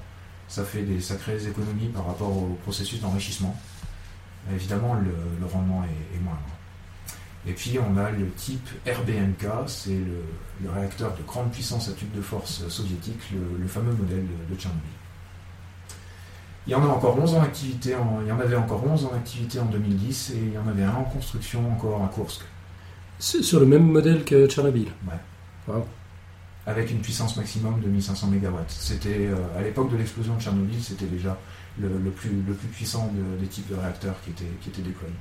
Ça fait des sacrées économies par rapport au processus d'enrichissement. Évidemment, le, le rendement est, est moindre. Et puis, on a le type R B M K, c'est le, le réacteur de grande puissance à tube de force soviétique, le, le fameux modèle de, de Tchernobyl. Il y en a encore onze en activité, en, il y en avait encore onze en activité en deux mille dix, et il y en avait un en construction encore à Koursk. C'est sur le même modèle que Tchernobyl. Ouais. Wow. Avec une puissance maximum de mille cinq cents mégawatts. C'était, euh, à l'époque de l'explosion de Tchernobyl, c'était déjà le, le, plus, le plus puissant de, des types de réacteurs qui étaient, qui étaient déployés.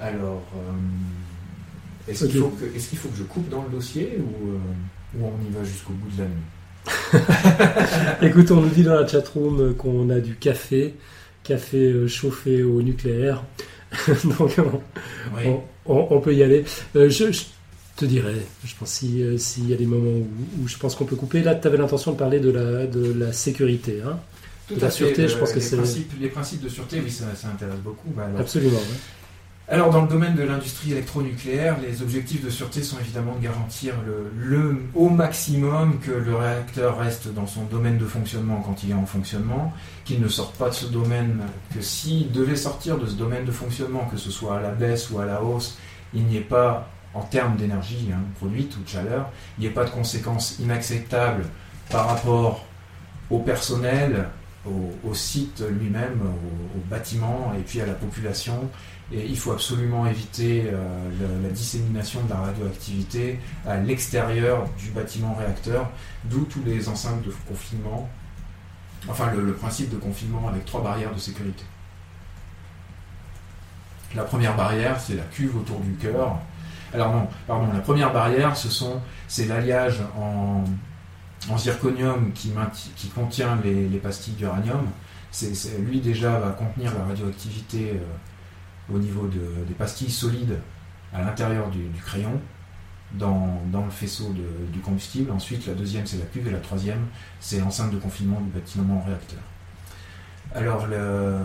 Alors, euh, est-ce, okay. qu'il faut que, est-ce qu'il faut que je coupe dans le dossier ou, euh, ou on y va jusqu'au bout de la nuit? Écoute, on nous dit dans la chatroom qu'on a du café, café chauffé au nucléaire. Donc, on, oui. on, on, on peut y aller. Euh, je... je... Je te dirais, je pense si, euh, s'il y a des moments où, où je pense qu'on peut couper. Là, tu avais l'intention de parler de la, de la sécurité, hein, de la sûreté, fait, je pense les que c'est... Principes, les principes de sûreté, oui, ça, ça intéresse beaucoup. Bah alors... Absolument, oui. Alors, dans le domaine de l'industrie électronucléaire, les objectifs de sûreté sont évidemment de garantir le, le, au maximum que le réacteur reste dans son domaine de fonctionnement quand il est en fonctionnement, qu'il ne sorte pas de ce domaine, que s'il devait sortir de ce domaine de fonctionnement, que ce soit à la baisse ou à la hausse, il n'y ait pas... en termes d'énergie hein, produite ou de chaleur, il n'y ait pas de conséquences inacceptables par rapport au personnel, au, au site lui-même, au, au bâtiment et puis à la population. Et il faut absolument éviter euh, le, la dissémination de la radioactivité à l'extérieur du bâtiment réacteur, d'où tous les enceintes de confinement, enfin le, le principe de confinement avec trois barrières de sécurité. La première barrière, c'est la cuve autour du cœur. Alors non, pardon, la première barrière, ce sont, c'est l'alliage en, en zirconium qui, qui contient les, les pastilles d'uranium. C'est, c'est, lui déjà va contenir la radioactivité euh, au niveau de, des pastilles solides à l'intérieur du, du crayon, dans, dans le faisceau de, du combustible. Ensuite, la deuxième, c'est la cuve, et la troisième, c'est l'enceinte de confinement du bâtiment réacteur. Alors, le...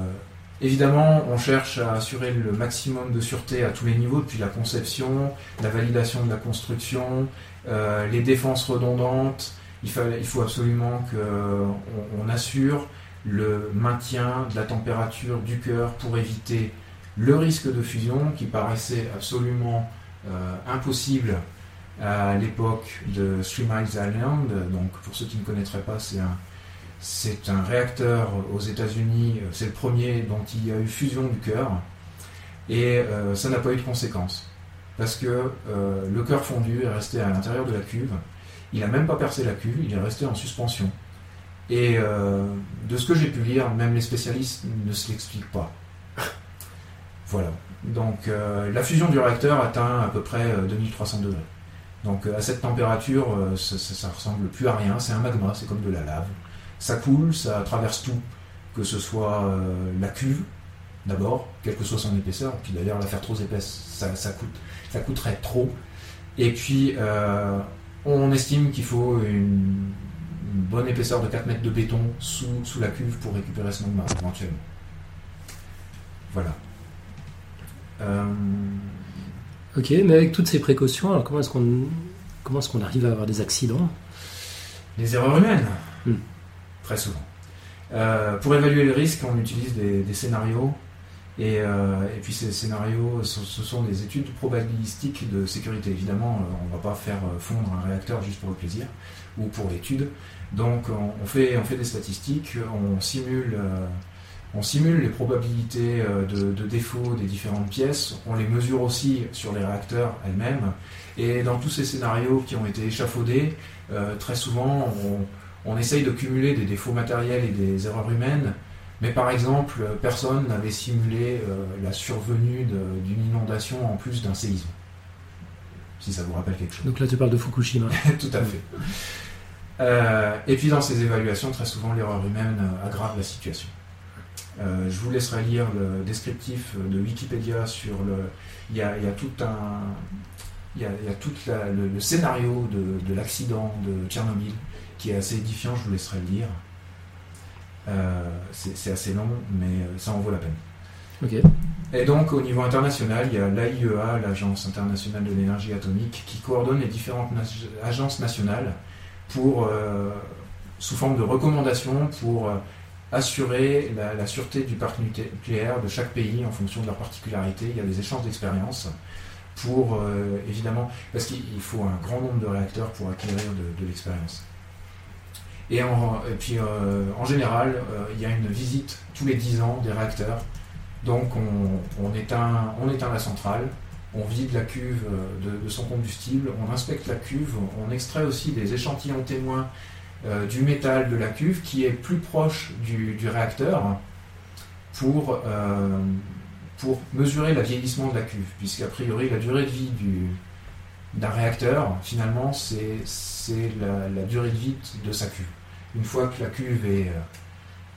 Évidemment, on cherche à assurer le maximum de sûreté à tous les niveaux, depuis la conception, la validation de la construction, euh, les défenses redondantes. Il, fa- il faut absolument qu'on on assure le maintien de la température du cœur pour éviter le risque de fusion qui paraissait absolument euh, impossible à l'époque de Three Mile Island. Donc, pour ceux qui ne connaîtraient pas, c'est un... C'est un réacteur aux États-Unis, c'est le premier dont il y a eu fusion du cœur, et euh, ça n'a pas eu de conséquences, parce que euh, le cœur fondu est resté à l'intérieur de la cuve, il n'a même pas percé la cuve, il est resté en suspension. Et euh, de ce que j'ai pu lire, même les spécialistes ne se l'expliquent pas. Voilà. Donc euh, la fusion du réacteur atteint à peu près deux mille trois cents degrés. Donc à cette température, ça, ça, ça ressemble plus à rien, c'est un magma, c'est comme de la lave. Ça coule, ça traverse tout, que ce soit euh, la cuve, d'abord, quelle que soit son épaisseur, puis d'ailleurs la faire trop épaisse, ça, ça, coûte, ça coûterait trop. Et puis, euh, on estime qu'il faut une, une bonne épaisseur de quatre mètres de béton sous, sous la cuve pour récupérer ce magma, éventuellement. Voilà. Euh... Ok, mais avec toutes ces précautions, alors comment est-ce qu'on, comment est-ce qu'on arrive à avoir des accidents? Les erreurs humaines hmm. Très souvent. Euh, pour évaluer le risque, on utilise des, des scénarios. Et, euh, et puis ces scénarios, ce, ce sont des études probabilistiques de sécurité. Évidemment, on ne va pas faire fondre un réacteur juste pour le plaisir ou pour l'étude. Donc on, on, fait, on fait des statistiques, on simule euh, On simule les probabilités de, de défaut des différentes pièces, on les mesure aussi sur les réacteurs elles-mêmes, et dans tous ces scénarios qui ont été échafaudés, euh, très souvent on, on essaye de cumuler des défauts matériels et des erreurs humaines, mais par exemple personne n'avait simulé euh, la survenue de, d'une inondation en plus d'un séisme, si ça vous rappelle quelque chose. Donc là tu parles de Fukushima. Tout à fait. Euh, et puis dans ces évaluations, très souvent l'erreur humaine aggrave la situation. Euh, je vous laisserai lire le descriptif de Wikipédia sur le. Il y a, il y a tout un. Il y a, il y a tout la, le, le scénario de, de l'accident de Tchernobyl qui est assez édifiant, je vous laisserai le lire. Euh, c'est, c'est assez long, mais ça en vaut la peine. Okay. Et donc, au niveau international, il y a l'A I E A, l'Agence internationale de l'énergie atomique, qui coordonne les différentes na- agences nationales pour, euh, sous forme de recommandations pour. Euh, assurer la, la sûreté du parc nucléaire de chaque pays en fonction de leurs particularités. Il y a des échanges d'expériences pour, euh, évidemment, parce qu'il faut un grand nombre de réacteurs pour acquérir de, de l'expérience. Et, en, et puis, euh, en général, euh, il y a une visite tous les dix ans des réacteurs. Donc, on, on, éteint, on éteint la centrale, on vide la cuve de, de son combustible, on inspecte la cuve, on extrait aussi des échantillons témoins Euh, du métal de la cuve qui est plus proche du, du réacteur pour, euh, pour mesurer le vieillissement de la cuve, puisqu'a priori la durée de vie du, d'un réacteur, finalement, c'est, c'est la, la durée de vie de sa cuve. Une fois que la cuve est,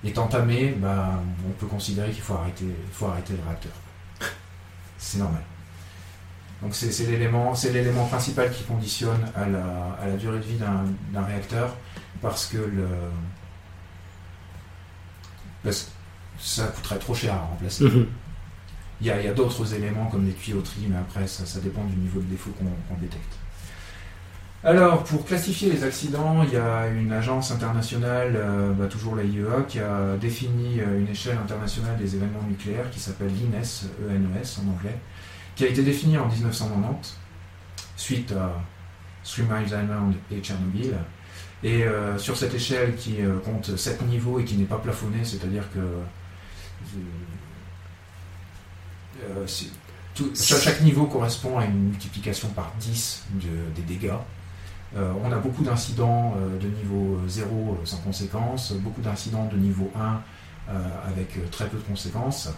est entamée, bah, on peut considérer qu'il faut arrêter, faut arrêter le réacteur. C'est normal. Donc c'est, c'est, l'élément, c'est l'élément principal qui conditionne à la, à la durée de vie d'un, d'un réacteur, parce que le, parce, ça coûterait trop cher à remplacer. Mmh. Il y a, il y a d'autres éléments comme les tuyauteries, mais après ça, ça dépend du niveau de défaut qu'on, qu'on détecte. Alors, pour classifier les accidents, il y a une agence internationale, euh, bah, toujours la I E A, qui a défini une échelle internationale des événements nucléaires qui s'appelle l'I N E S, E N E S en anglais, qui a été définie en dix-neuf cent quatre-vingt-dix suite à Three Mile Island et Tchernobyl. Et euh, sur cette échelle qui euh, compte sept niveaux et qui n'est pas plafonnée, c'est-à-dire que euh, c'est, tout, chaque niveau correspond à une multiplication par dix de, des dégâts. Euh, on a beaucoup d'incidents euh, de niveau zéro euh, sans conséquence, beaucoup d'incidents de niveau un euh, avec très peu de conséquences.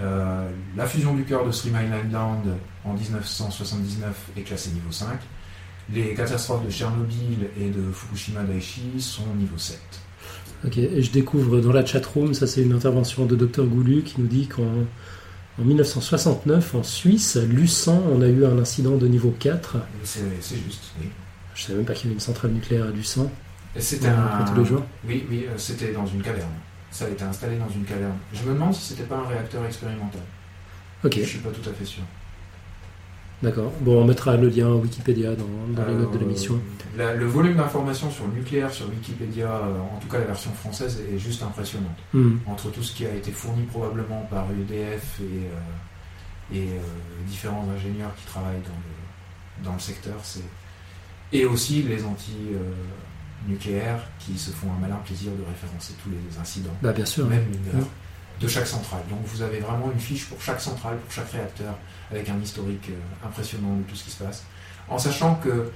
Euh, la fusion du cœur de Three Mile Island en dix-neuf cent soixante-dix-neuf est classée niveau cinq. Les catastrophes de Tchernobyl et de Fukushima Daiichi sont niveau sept. Ok, et je découvre dans la chatroom, ça c'est une intervention de docteur Goulou qui nous dit qu'en en dix-neuf cent soixante-neuf, en Suisse, à Lucens, on a eu un incident de niveau quatre. C'est, c'est juste, oui. Je ne savais même pas qu'il y avait une centrale nucléaire à Lucens. C'était un... tous les jours. Oui, oui, c'était dans une caverne. Ça a été installé dans une caverne. Je me demande si c'était pas un réacteur expérimental. Ok. Je suis pas tout à fait sûr. D'accord. Bon, on mettra le lien Wikipédia dans, dans Alors, les notes de l'émission. La, le volume d'informations sur le nucléaire sur Wikipédia, en tout cas la version française, est juste impressionnante. Mmh. Entre tout ce qui a été fourni probablement par E D F et, euh, et euh, différents ingénieurs qui travaillent dans le, dans le secteur, c'est... et aussi les anti... Euh, nucléaires qui se font un malin plaisir de référencer tous les incidents, bah, bien sûr, même mineurs, oui. de chaque centrale. Donc vous avez vraiment une fiche pour chaque centrale, pour chaque réacteur, avec un historique impressionnant de tout ce qui se passe, en sachant que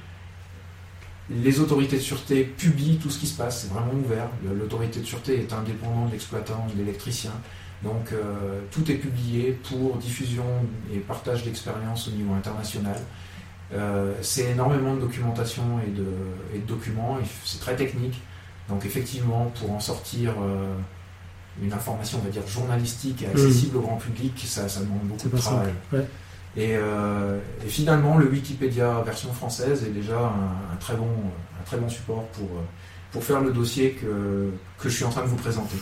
les autorités de sûreté publient tout ce qui se passe, c'est vraiment ouvert. L'autorité de sûreté est indépendante de l'exploitant, de l'électricien, donc euh, tout est publié pour diffusion et partage d'expérience au niveau international. Euh, c'est énormément de documentation et de, et de documents, et c'est très technique, donc effectivement pour en sortir euh, une information, on va dire, journalistique et accessible mmh. au grand public, ça, ça demande beaucoup c'est de travail. Ouais. Et, euh, et finalement le Wikipédia version française est déjà un, un, très, bon, un très bon support pour, pour faire le dossier que, que je suis en train de vous présenter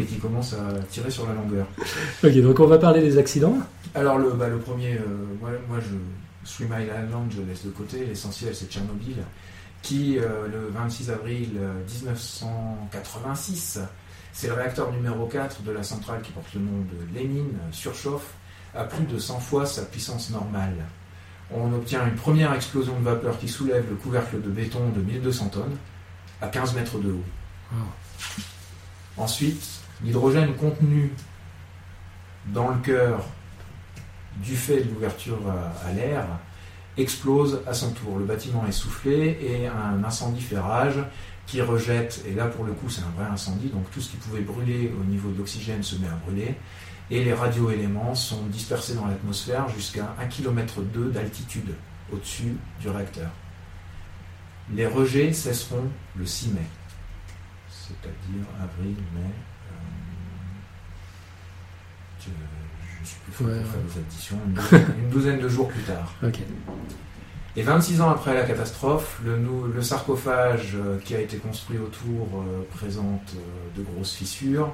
et qui commence à tirer sur la longueur. Ok, donc on va parler des accidents. Alors le, bah, le premier, euh, moi, moi je... Three Mile Island, je laisse de côté, l'essentiel c'est Tchernobyl, qui euh, le vingt-six avril dix-neuf cent quatre-vingt-six, c'est le réacteur numéro quatre de la centrale qui porte le nom de Lénine, surchauffe à plus de cent fois sa puissance normale. On obtient une première explosion de vapeur qui soulève le couvercle de béton de mille deux cents tonnes à quinze mètres de haut. Oh. Ensuite, l'hydrogène contenu dans le cœur du fait de l'ouverture à l'air, explose à son tour. Le bâtiment est soufflé et un incendie fait rage qui rejette, et là pour le coup c'est un vrai incendie, donc tout ce qui pouvait brûler au niveau de l'oxygène se met à brûler, et les radioéléments sont dispersés dans l'atmosphère jusqu'à un virgule deux kilomètre d'altitude au-dessus du réacteur. Les rejets cesseront le six mai, c'est-à-dire avril, mai, euh, je suis plus fort ouais, pour faire des additions, une douzaine, une douzaine de jours plus tard. Okay. Et vingt-six ans après la catastrophe, le, le sarcophage qui a été construit autour présente de grosses fissures,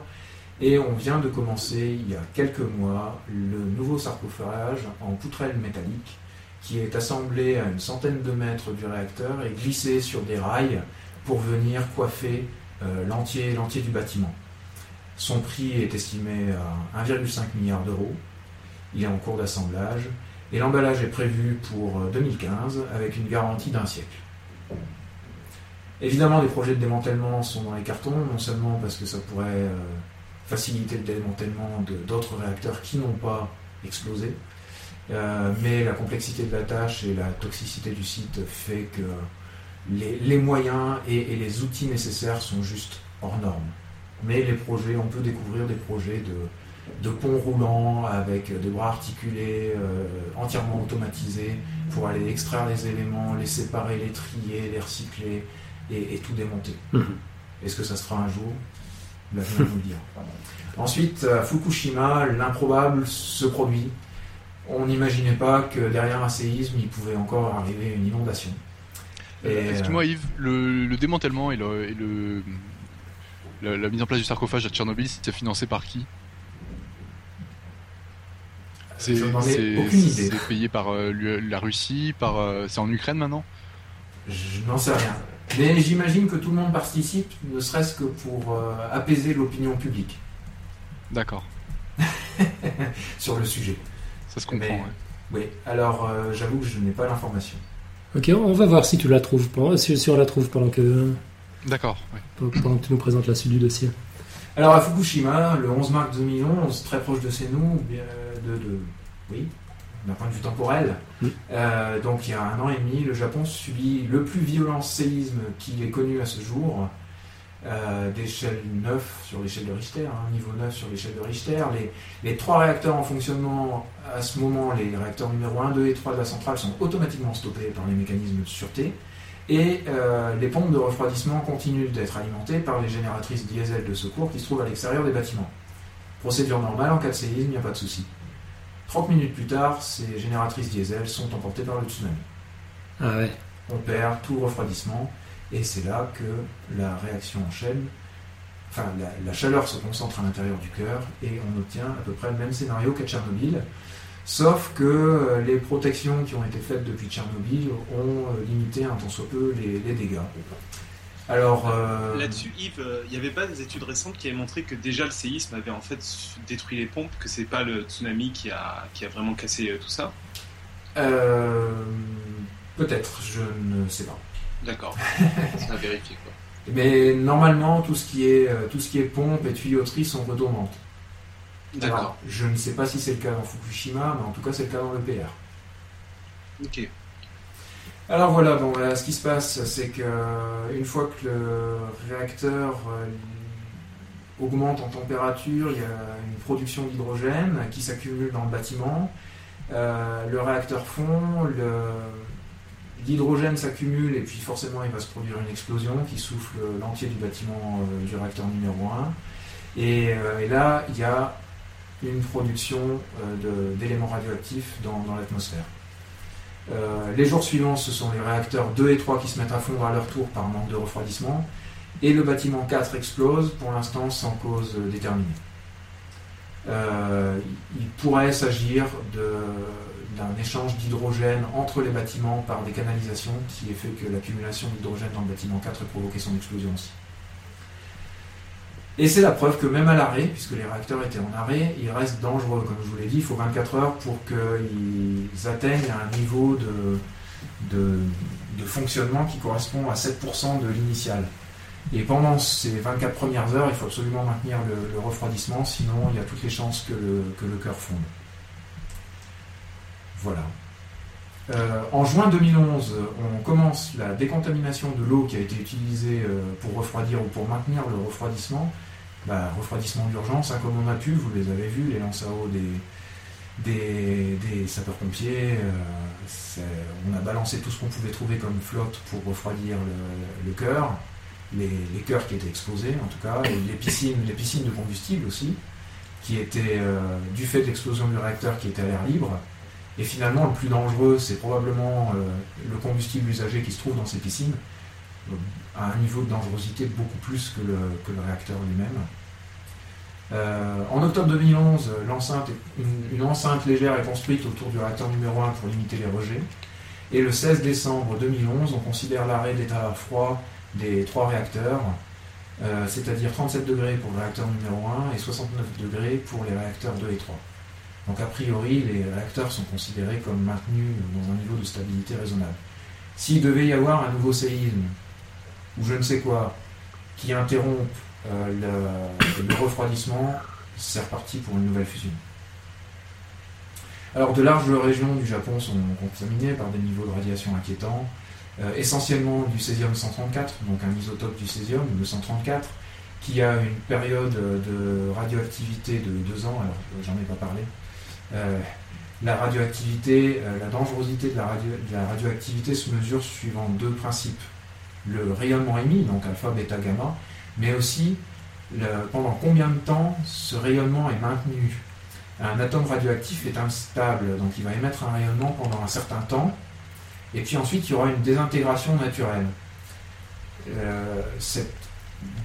et on vient de commencer, il y a quelques mois, le nouveau sarcophage en poutrelle métallique qui est assemblé à une centaine de mètres du réacteur et glissé sur des rails pour venir coiffer euh, l'entier, l'entier du bâtiment. Son prix est estimé à un virgule cinq milliard d'euros. Il est en cours d'assemblage et l'emballage est prévu pour deux mille quinze avec une garantie d'un siècle. Évidemment, les projets de démantèlement sont dans les cartons, non seulement parce que ça pourrait euh, faciliter le démantèlement de, d'autres réacteurs qui n'ont pas explosé, Euh, mais la complexité de la tâche et la toxicité du site fait que les, les moyens et, et les outils nécessaires sont juste hors normes. Mais les projets, on peut découvrir des projets de, de ponts roulants avec des bras articulés, euh, entièrement automatisés, pour aller extraire les éléments, les séparer, les trier, les recycler et, et tout démonter. Mmh. Est-ce que ça se fera un jour ? L'avenir nous le dira. Ensuite, à Fukushima, l'improbable se produit. On n'imaginait pas que derrière un séisme, il pouvait encore arriver une inondation. Et... Excuse-moi Yves, le, le démantèlement et, le, et le, la, la mise en place du sarcophage à Tchernobyl, c'était financé par qui ? C'est, Je n'en ai c'est, aucune idée. C'est payé par euh, la Russie, par, euh, c'est en Ukraine maintenant ? Je n'en sais rien. Mais j'imagine que tout le monde participe, ne serait-ce que pour euh, apaiser l'opinion publique. D'accord. Sur le sujet. Ça se comprend, mais, ouais. Oui, alors euh, j'avoue que je n'ai pas l'information. Ok, on va voir si tu la trouves, si, si on la trouve pendant que... D'accord, oui. Pendant que tu nous présentes la suite du dossier. Alors à Fukushima, le onze mars deux mille onze, très proche de chez nous, de, de, oui, d'un point de vue temporel, oui. euh, donc il y a un an et demi, le Japon subit le plus violent séisme qui est connu à ce jour, Euh, d'échelle neuf sur l'échelle de Richter, hein, niveau neuf sur l'échelle de Richter. Les, les trois réacteurs en fonctionnement à ce moment, les réacteurs numéro un, deux et trois de la centrale, sont automatiquement stoppés par les mécanismes de sûreté et euh, les pompes de refroidissement continuent d'être alimentées par les génératrices diesel de secours qui se trouvent à l'extérieur des bâtiments. Procédure normale, en cas de séisme, il n'y a pas de souci. trente minutes plus tard, ces génératrices diesel sont emportées par le tsunami. Ah ouais. On perd tout le refroidissement. Et c'est là que la réaction en chaîne, enfin la, la chaleur se concentre à l'intérieur du cœur et on obtient à peu près le même scénario qu'à Tchernobyl, sauf que les protections qui ont été faites depuis Tchernobyl ont limité un tant soit peu les, les dégâts. Alors euh... là-dessus, Yves, il n'y avait pas des études récentes qui avaient montré que déjà le séisme avait en fait détruit les pompes, que c'est pas le tsunami qui a qui a vraiment cassé tout ça ? Euh... Peut-être, je ne sais pas. D'accord, c'est à vérifier quoi. Mais normalement, tout ce qui est tout ce qui est pompe et tuyauterie sont redondantes. D'accord. Alors, je ne sais pas si c'est le cas dans Fukushima, mais en tout cas c'est le cas dans l'E P R. Ok. Alors voilà, bon, là, ce qui se passe, c'est que une fois que le réacteur augmente en température, il y a une production d'hydrogène qui s'accumule dans le bâtiment. Euh, le réacteur fond, le L'hydrogène s'accumule et puis forcément il va se produire une explosion qui souffle l'entier du bâtiment euh, du réacteur numéro un. Et, euh, et là, il y a une production euh, de, d'éléments radioactifs dans, dans l'atmosphère. Euh, les jours suivants, ce sont les réacteurs deux et trois qui se mettent à fondre à leur tour par manque de refroidissement. Et le bâtiment quatre explose, pour l'instant sans cause déterminée. Euh, il pourrait s'agir de... d'un échange d'hydrogène entre les bâtiments par des canalisations qui a fait que l'accumulation d'hydrogène dans le bâtiment quatre a provoqué son explosion aussi. Et c'est la preuve que même à l'arrêt, puisque les réacteurs étaient en arrêt, ils restent dangereux. Comme je vous l'ai dit, il faut vingt-quatre heures pour qu'ils atteignent un niveau de, de, de fonctionnement qui correspond à sept pour cent de l'initial. Et pendant ces vingt-quatre premières heures, il faut absolument maintenir le, le refroidissement, sinon il y a toutes les chances que le, que le cœur fonde. Voilà. Euh, en juin deux mille onze, on commence la décontamination de l'eau qui a été utilisée pour refroidir ou pour maintenir le refroidissement. Bah, refroidissement d'urgence, hein, comme on a pu, vous les avez vus, les lances à eau des, des, des sapeurs-pompiers. Euh, c'est, on a balancé tout ce qu'on pouvait trouver comme flotte pour refroidir le, le cœur. Les, les cœurs qui étaient explosés en tout cas, et les piscines, les piscines de combustible aussi, qui étaient euh, du fait de l'explosion du réacteur qui était à l'air libre. Et finalement le plus dangereux, c'est probablement euh, le combustible usagé qui se trouve dans ces piscines, euh, à un niveau de dangerosité beaucoup plus que le, que le réacteur lui-même. Euh, en octobre deux mille onze, l'enceinte, une, une enceinte légère est construite autour du réacteur numéro un pour limiter les rejets. Et le seize décembre deux mille onze, on considère l'arrêt de l'état froid des trois réacteurs, euh, c'est-à-dire trente-sept degrés pour le réacteur numéro un et soixante-neuf degrés pour les réacteurs deux et trois. Donc a priori, les réacteurs sont considérés comme maintenus dans un niveau de stabilité raisonnable. S'il devait y avoir un nouveau séisme, ou je ne sais quoi, qui interrompt euh, le, le refroidissement, c'est reparti pour une nouvelle fusion. Alors de larges régions du Japon sont contaminées par des niveaux de radiation inquiétants, Euh, essentiellement du césium cent trente-quatre, donc un isotope du césium, le cent trente-quatre, qui a une période de radioactivité de deux ans, alors j'en ai pas parlé. Euh, la radioactivité, euh, la dangerosité de la, radio, de la radioactivité se mesure suivant deux principes. Le rayonnement émis, donc alpha, bêta, gamma, mais aussi le, pendant combien de temps ce rayonnement est maintenu. Un atome radioactif est instable, donc il va émettre un rayonnement pendant un certain temps, et puis ensuite il y aura une désintégration naturelle. Euh, cette,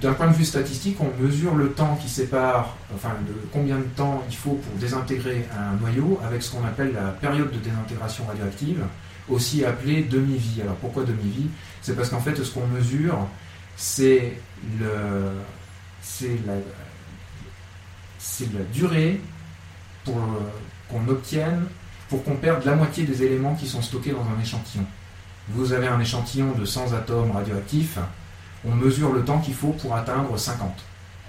d'un point de vue statistique, on mesure le temps qui sépare, enfin de combien de temps il faut pour désintégrer un noyau avec ce qu'on appelle la période de désintégration radioactive, aussi appelée demi-vie. Alors pourquoi demi-vie ? C'est parce qu'en fait ce qu'on mesure, c'est, le, c'est, la, c'est la durée pour, qu'on obtienne pour qu'on perde la moitié des éléments qui sont stockés dans un échantillon. Vous avez un échantillon de cent atomes radioactifs, on mesure le temps qu'il faut pour atteindre cinquante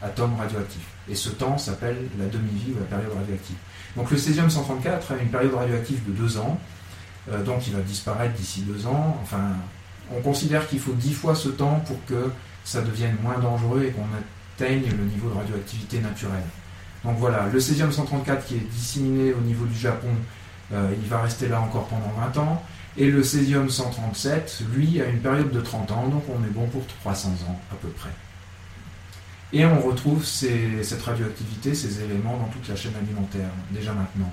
atomes radioactifs. Et ce temps s'appelle la demi-vie ou la période radioactive. Donc le césium cent trente-quatre a une période radioactive de deux ans, euh, donc il va disparaître d'ici deux ans. Enfin, on considère qu'il faut dix fois ce temps pour que ça devienne moins dangereux et qu'on atteigne le niveau de radioactivité naturelle. Donc voilà, le césium cent trente-quatre qui est disséminé au niveau du Japon, Euh, il va rester là encore pendant vingt ans, et le césium cent trente-sept, lui, a une période de trente ans, donc on est bon pour trois cents ans à peu près. Et on retrouve ces, cette radioactivité, ces éléments dans toute la chaîne alimentaire, déjà maintenant.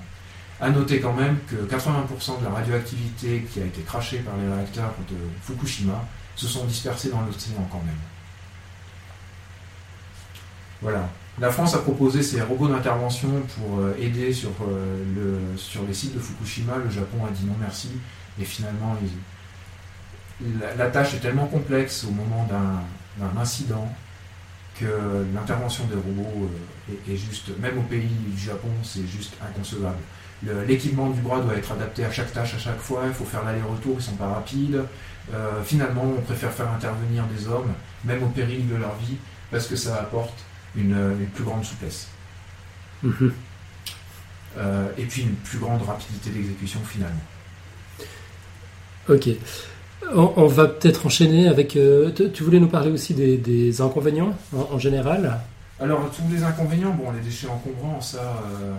A noter quand même que quatre-vingts pour cent de la radioactivité qui a été crachée par les réacteurs de Fukushima se sont dispersés dans l'océan quand même. Voilà. La France a proposé ses robots d'intervention pour aider sur, euh, le, sur les sites de Fukushima. Le Japon a dit non merci. Et finalement, il, la, la tâche est tellement complexe au moment d'un, d'un incident que l'intervention des robots euh, est, est juste, même au pays du Japon, c'est juste inconcevable. Le, l'équipement du bras doit être adapté à chaque tâche à chaque fois. Il faut faire l'aller-retour, ils ne sont pas rapides. Euh, finalement, on préfère faire intervenir des hommes, même au péril de leur vie, parce que ça apporte Une, une plus grande souplesse. Mmh. Euh, et puis une plus grande rapidité d'exécution finalement. Ok. On, on va peut-être enchaîner avec... Euh, tu, tu voulais nous parler aussi des, des inconvénients en, en général ? Alors, tous les inconvénients, bon, les déchets encombrants, ça, euh,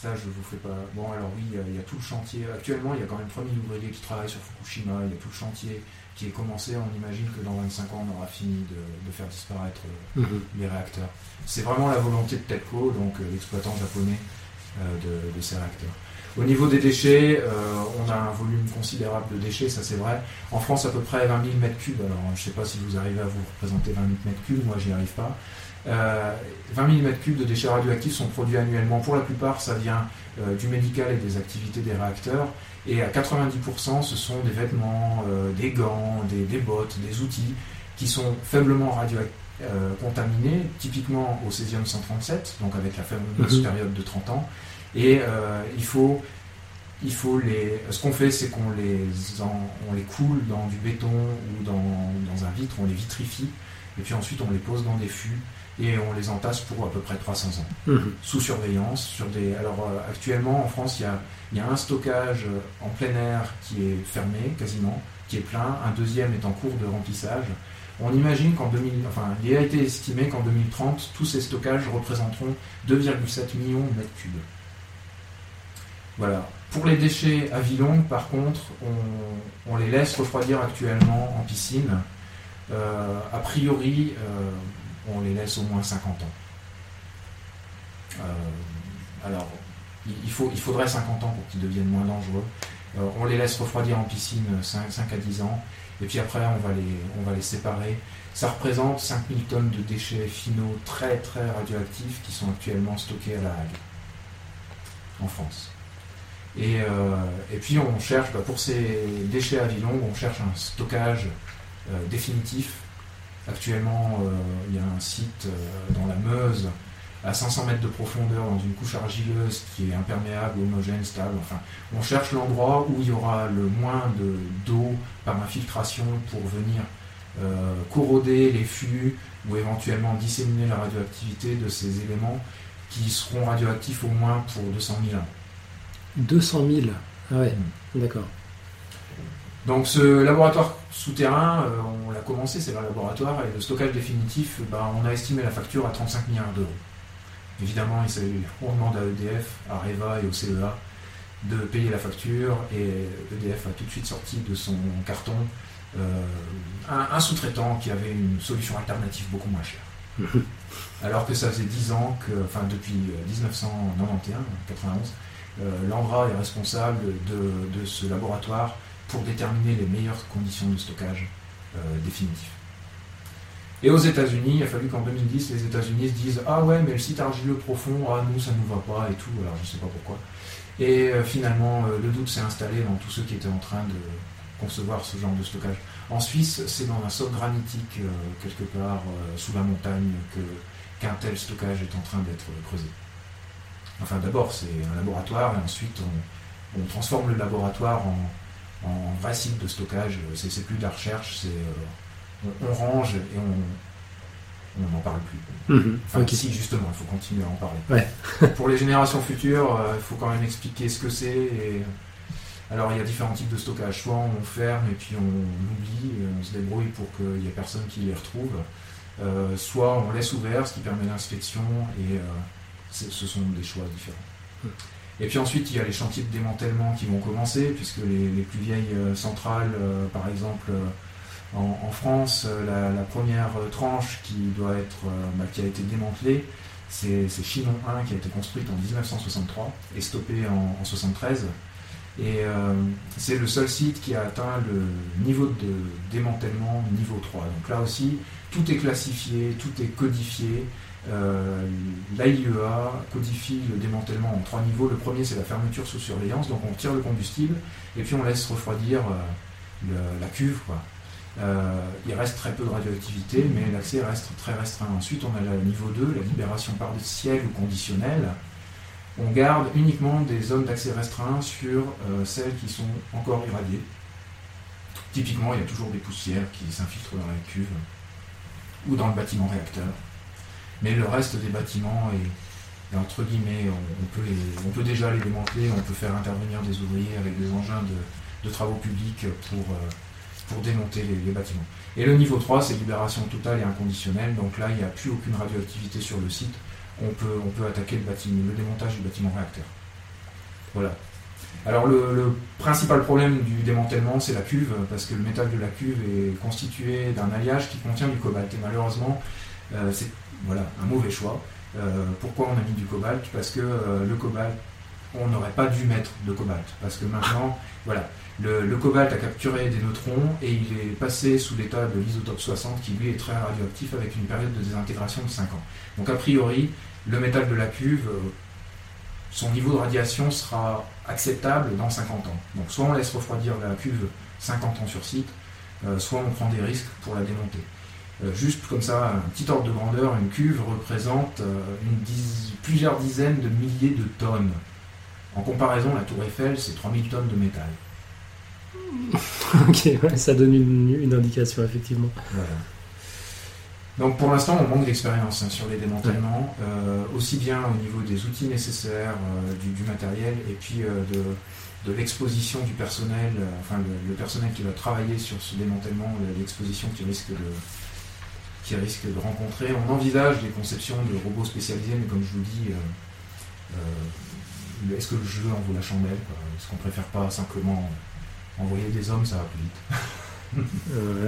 ça je vous fais pas... Bon, alors oui, il y, y a tout le chantier. Actuellement, il y a quand même trois mille ouvriers qui travaillent sur Fukushima. Il y a tout le chantier qui est commencé, on imagine que dans vingt-cinq ans on aura fini de, de faire disparaître mmh. les réacteurs. C'est vraiment la volonté de TEPCO, donc l'exploitant japonais euh, de, de ces réacteurs. Au niveau des déchets, euh, on a un volume considérable de déchets, ça c'est vrai. En France, à peu près vingt mille mètres cubes, alors je ne sais pas si vous arrivez à vous représenter vingt mille mètres cubes, moi j'y arrive pas. Euh, vingt mille mètres cubes de déchets radioactifs sont produits annuellement. Pour la plupart, ça vient euh, du médical et des activités des réacteurs. Et à quatre-vingt-dix pour cent, ce sont des vêtements, euh, des gants, des, des bottes, des outils qui sont faiblement radio- euh, contaminés, typiquement au césium cent trente-sept, donc avec la fameuse période de trente ans. Et euh, il faut, il faut les. Ce qu'on fait, c'est qu'on les, en, on les coule dans du béton ou dans, dans un vitre, on les vitrifie. et puis ensuite on les pose dans des fûts et on les entasse pour à peu près trois cents ans, mmh. sous surveillance. Sur des... Alors euh, actuellement en France, il y a, y a un stockage en plein air qui est fermé quasiment, qui est plein, un deuxième est en cours de remplissage. On imagine qu'en deux mille... enfin, il a été estimé qu'en deux mille trente, tous ces stockages représenteront deux virgule sept millions de mètres cubes. Voilà. Pour les déchets à vie longue, par contre, on, on les laisse refroidir actuellement en piscine. Euh, a priori, euh, on les laisse au moins cinquante ans. Euh, alors, il, faut, il faudrait cinquante ans pour qu'ils deviennent moins dangereux. Euh, on les laisse refroidir en piscine cinq à dix ans. Et puis après, on va les, on va les séparer. Ça représente cinq mille tonnes de déchets finaux très très radioactifs qui sont actuellement stockés à La Hague, en France. Et, euh, et puis on cherche, bah pour ces déchets à vie longue, on cherche un stockage euh, définitif. Actuellement, euh, il y a un site euh, dans la Meuse, à cinq cents mètres de profondeur, dans une couche argileuse qui est imperméable, homogène, stable. Enfin, on cherche l'endroit où il y aura le moins de, d'eau par infiltration pour venir euh, corroder les fûts ou éventuellement disséminer la radioactivité de ces éléments qui seront radioactifs au moins pour deux cent mille ans. deux cent mille? Ah ouais, mmh. D'accord. Donc ce laboratoire souterrain, euh, on l'a commencé, c'est le laboratoire, et le stockage définitif, bah, on a estimé la facture à trente-cinq milliards d'euros. Évidemment, on demande à E D F, à REVA et au C E A de payer la facture, et E D F a tout de suite sorti de son carton euh, un, un sous-traitant qui avait une solution alternative beaucoup moins chère. Alors que ça faisait dix ans, que, enfin depuis dix-neuf cent quatre-vingt-onze, euh, l'A N R A est responsable de, de ce laboratoire pour déterminer les meilleures conditions de stockage euh, définitives. Et aux États-Unis, il a fallu qu'en deux mille dix, les États-Unis se disent « Ah ouais, mais le site argileux profond, ah nous, ça nous va pas et tout, alors je sais pas pourquoi. » Et euh, finalement, euh, le doute s'est installé dans tous ceux qui étaient en train de concevoir ce genre de stockage. En Suisse, c'est dans un sol granitique, euh, quelque part euh, sous la montagne, que, qu'un tel stockage est en train d'être creusé. Enfin, d'abord, c'est un laboratoire, et ensuite, on, on transforme le laboratoire en, en vrai site de stockage. C'est, c'est plus de la recherche, c'est... Euh, on range et on n'en parle plus. Mmh, enfin, okay. Si, justement, il faut continuer à en parler. Ouais. Pour les générations futures, il euh, faut quand même expliquer ce que c'est. Et... Alors, il y a différents types de stockage. Soit on ferme et puis on oublie, on se débrouille pour qu'il n'y ait personne qui les retrouve. Euh, soit on laisse ouvert, ce qui permet l'inspection. Et euh, ce sont des choix différents. Mmh. Et puis ensuite, il y a les chantiers de démantèlement qui vont commencer, puisque les, les plus vieilles euh, centrales, euh, par exemple... Euh, En, en France, la, la première tranche qui doit être, bah, qui a été démantelée, c'est, c'est Chinon un qui a été construite en dix-neuf cent soixante-trois et stoppée en mille neuf cent soixante-treize. Et euh, c'est le seul site qui a atteint le niveau de démantèlement niveau trois. Donc là aussi, tout est classifié, tout est codifié. Euh, L'A I E A codifie le démantèlement en trois niveaux. Le premier, c'est la fermeture sous surveillance. Donc on tire le combustible et puis on laisse refroidir euh, le, la cuve, quoi. Euh, il reste très peu de radioactivité, mais l'accès reste très restreint. Ensuite, on a le niveau deux, la libération partielle ou conditionnelle. On garde uniquement des zones d'accès restreint sur euh, celles qui sont encore irradiées. Typiquement, il y a toujours des poussières qui s'infiltrent dans la cuve ou dans le bâtiment réacteur. Mais le reste des bâtiments, est, est entre guillemets, on, on, peut les, on peut déjà les démanteler, on peut faire intervenir des ouvriers avec des engins de, de travaux publics pour... Euh, pour démonter les, les bâtiments. Et le niveau trois, c'est libération totale et inconditionnelle. Donc là, il n'y a plus aucune radioactivité sur le site. On peut, on peut attaquer le bâtiment, le démontage du bâtiment réacteur. Voilà. Alors le, le principal problème du démantèlement, c'est la cuve, parce que le métal de la cuve est constitué d'un alliage qui contient du cobalt. Et malheureusement, euh, c'est voilà, un mauvais choix. Euh, pourquoi on a mis du cobalt ? Parce que euh, le cobalt, on n'aurait pas dû mettre de cobalt. Parce que maintenant, voilà... Le, le cobalt a capturé des neutrons et il est passé sous l'état de l'isotope soixante qui lui est très radioactif avec une période de désintégration de cinq ans. Donc a priori, le métal de la cuve, son niveau de radiation sera acceptable dans cinquante ans. Donc soit on laisse refroidir la cuve cinquante ans sur site, euh, soit on prend des risques pour la démonter. Euh, juste comme ça, un petit ordre de grandeur, une cuve représente euh, une diz... plusieurs dizaines de milliers de tonnes. En comparaison, la tour Eiffel, c'est trois mille tonnes de métal. Ok, ouais, ça donne une, une indication, effectivement. Voilà. Donc pour l'instant, on manque d'expérience hein, sur les démantèlements, euh, aussi bien au niveau des outils nécessaires, euh, du, du matériel, et puis euh, de, de l'exposition du personnel, euh, enfin le, le personnel qui va travailler sur ce démantèlement, l'exposition qui risque de, qui risque de rencontrer. On envisage des conceptions de robots spécialisés, mais comme je vous dis, euh, euh, est-ce que le jeu en vaut la chandelle quoi ? Est-ce qu'on préfère pas simplement envoyer des hommes, ça va plus vite.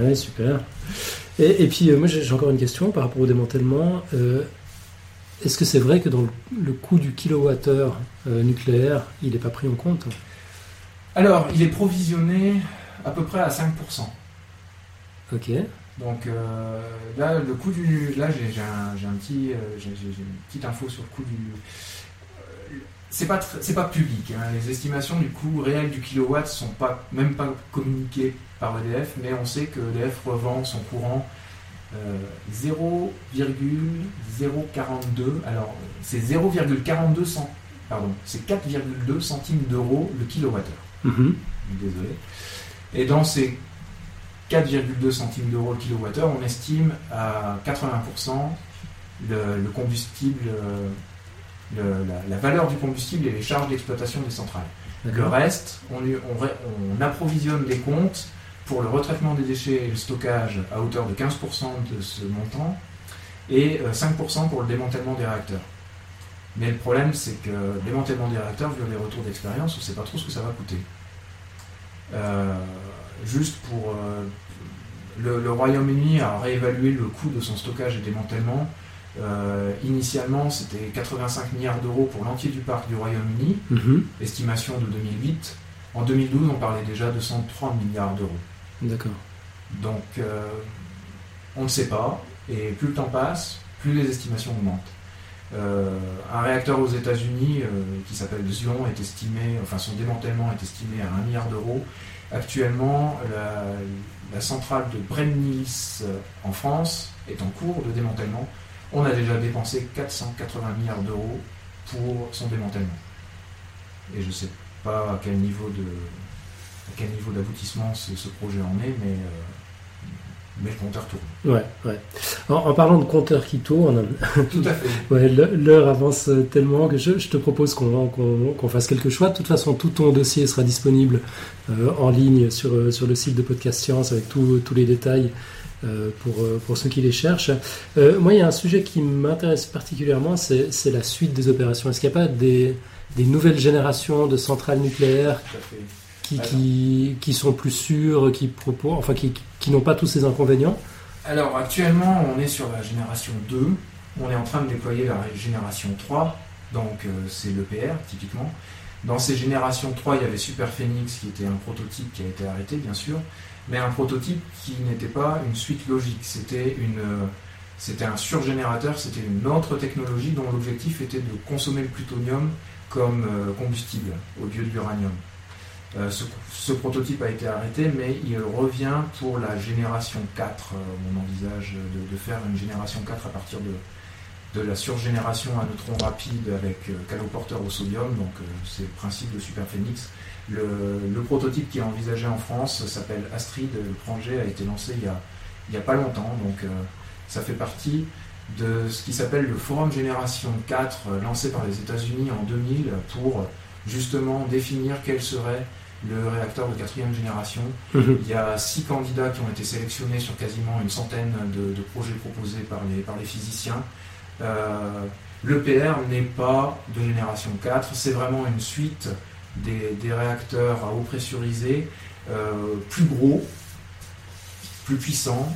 Ouais, super. Et, et puis, euh, moi, j'ai, j'ai encore une question par rapport au démantèlement. Euh, est-ce que c'est vrai que dans le, le coût du kilowattheure euh, nucléaire, il n'est pas pris en compte ? Alors, il est provisionné à peu près à cinq pour cent. Ok. Donc, euh, là, le coût du... Là, j'ai, j'ai, un, j'ai, un petit, euh, j'ai, j'ai une petite info sur le coût du... C'est pas, tr- c'est pas public. Hein. Les estimations du coût réel du kilowatt sont pas, même pas communiquées par E D F, mais on sait que E D F revend son courant euh, zéro virgule zéro quarante-deux. Alors, c'est zéro virgule quarante-deux cent, pardon, c'est quatre virgule deux centimes d'euros le kilowattheure. Mm-hmm. Désolé. Et dans ces quatre virgule deux centimes d'euros le kilowattheure, on estime à quatre-vingts pour cent le, le combustible. Euh, Le, la, la valeur du combustible et les charges d'exploitation des centrales. D'accord. Le reste, on, on, on approvisionne des comptes pour le retraitement des déchets et le stockage à hauteur de quinze pour cent de ce montant et cinq pour cent pour le démantèlement des réacteurs. Mais le problème, c'est que le démantèlement des réacteurs, vu les retours d'expérience, on ne sait pas trop ce que ça va coûter. Euh, juste pour... Euh, le, le Royaume-Uni a réévalué le coût de son stockage et démantèlement. Euh, initialement, c'était quatre-vingt-cinq milliards d'euros pour l'entier du parc du Royaume-Uni, mmh. estimation de deux mille huit. En deux mille douze, on parlait déjà de cent trois milliards d'euros. D'accord. Donc, euh, on ne sait pas, et plus le temps passe, plus les estimations augmentent. Euh, un réacteur aux États-Unis euh, qui s'appelle Zion est estimé, enfin son démantèlement est estimé à un milliard d'euros. Actuellement, la, la centrale de Brennilis en France est en cours de démantèlement. On a déjà dépensé quatre cent quatre-vingts milliards d'euros pour son démantèlement. Et je ne sais pas à quel niveau de, à quel niveau d'aboutissement ce, ce projet en est, mais, euh, mais le compteur tourne. Ouais, ouais. En, en parlant de compteur qui tourne, tout à fait. Ouais, l'heure avance tellement que je, je te propose qu'on, qu'on, qu'on fasse quelques choix. De toute façon, tout ton dossier sera disponible euh, en ligne sur, sur le site de Podcast Science avec tout, tous les détails. Euh, pour, pour ceux qui les cherchent. Euh, moi, il y a un sujet qui m'intéresse particulièrement, c'est, c'est la suite des opérations. Est-ce qu'il n'y a pas des, des nouvelles générations de centrales nucléaires qui, qui, qui sont plus sûres, qui, proposent, enfin, qui, qui n'ont pas tous ces inconvénients ? Alors, actuellement, on est sur la génération deux. On est en train de déployer la génération trois, donc euh, c'est l'E P R, typiquement. Dans ces générations trois, il y avait Superphénix, qui était un prototype qui a été arrêté, bien sûr. Mais un prototype qui n'était pas une suite logique, c'était, une, c'était un surgénérateur, c'était une autre technologie dont l'objectif était de consommer le plutonium comme combustible au lieu de l'uranium. Euh, ce, ce prototype a été arrêté, mais il revient pour la génération quatre. On envisage de, de faire une génération quatre à partir de, de la surgénération à neutrons rapides avec caloporteur au sodium, donc c'est le principe de Superphénix. Le, le prototype qui est envisagé en France s'appelle Astrid. Le projet a été lancé il y a, il y a pas longtemps, donc euh, ça fait partie de ce qui s'appelle le Forum Génération quatre, euh, lancé par les États-Unis en deux mille pour justement définir quel serait le réacteur de quatrième génération. Mmh. Il y a six candidats qui ont été sélectionnés sur quasiment une centaine de, de projets proposés par les, par les physiciens. Euh, l'E P R n'est pas de génération quatre, c'est vraiment une suite. Des, des réacteurs à eau pressurisée euh, plus gros, plus puissants,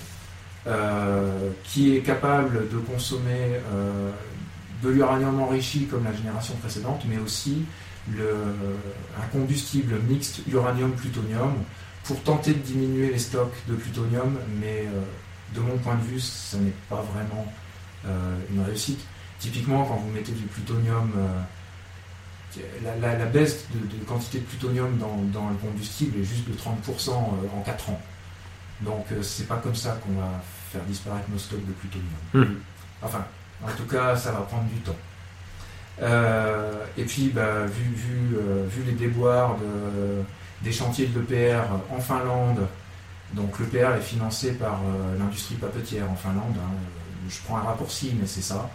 euh, qui est capable de consommer euh, de l'uranium enrichi comme la génération précédente, mais aussi le, un combustible mixte uranium-plutonium pour tenter de diminuer les stocks de plutonium, mais euh, de mon point de vue, ça n'est pas vraiment euh, une réussite. Typiquement, quand vous mettez du plutonium... Euh, La, la, la baisse de, de quantité de plutonium dans, dans le combustible est juste de trente pour cent en quatre ans. Donc c'est pas comme ça qu'on va faire disparaître nos stocks de plutonium. Mmh. Enfin, en tout cas, ça va prendre du temps. Euh, et puis, bah, vu, vu, euh, vu les déboires de, des chantiers de l'E P R en Finlande, donc l'E P R est financé par euh, l'industrie papetière en Finlande, hein, je prends un raccourci, mais c'est ça.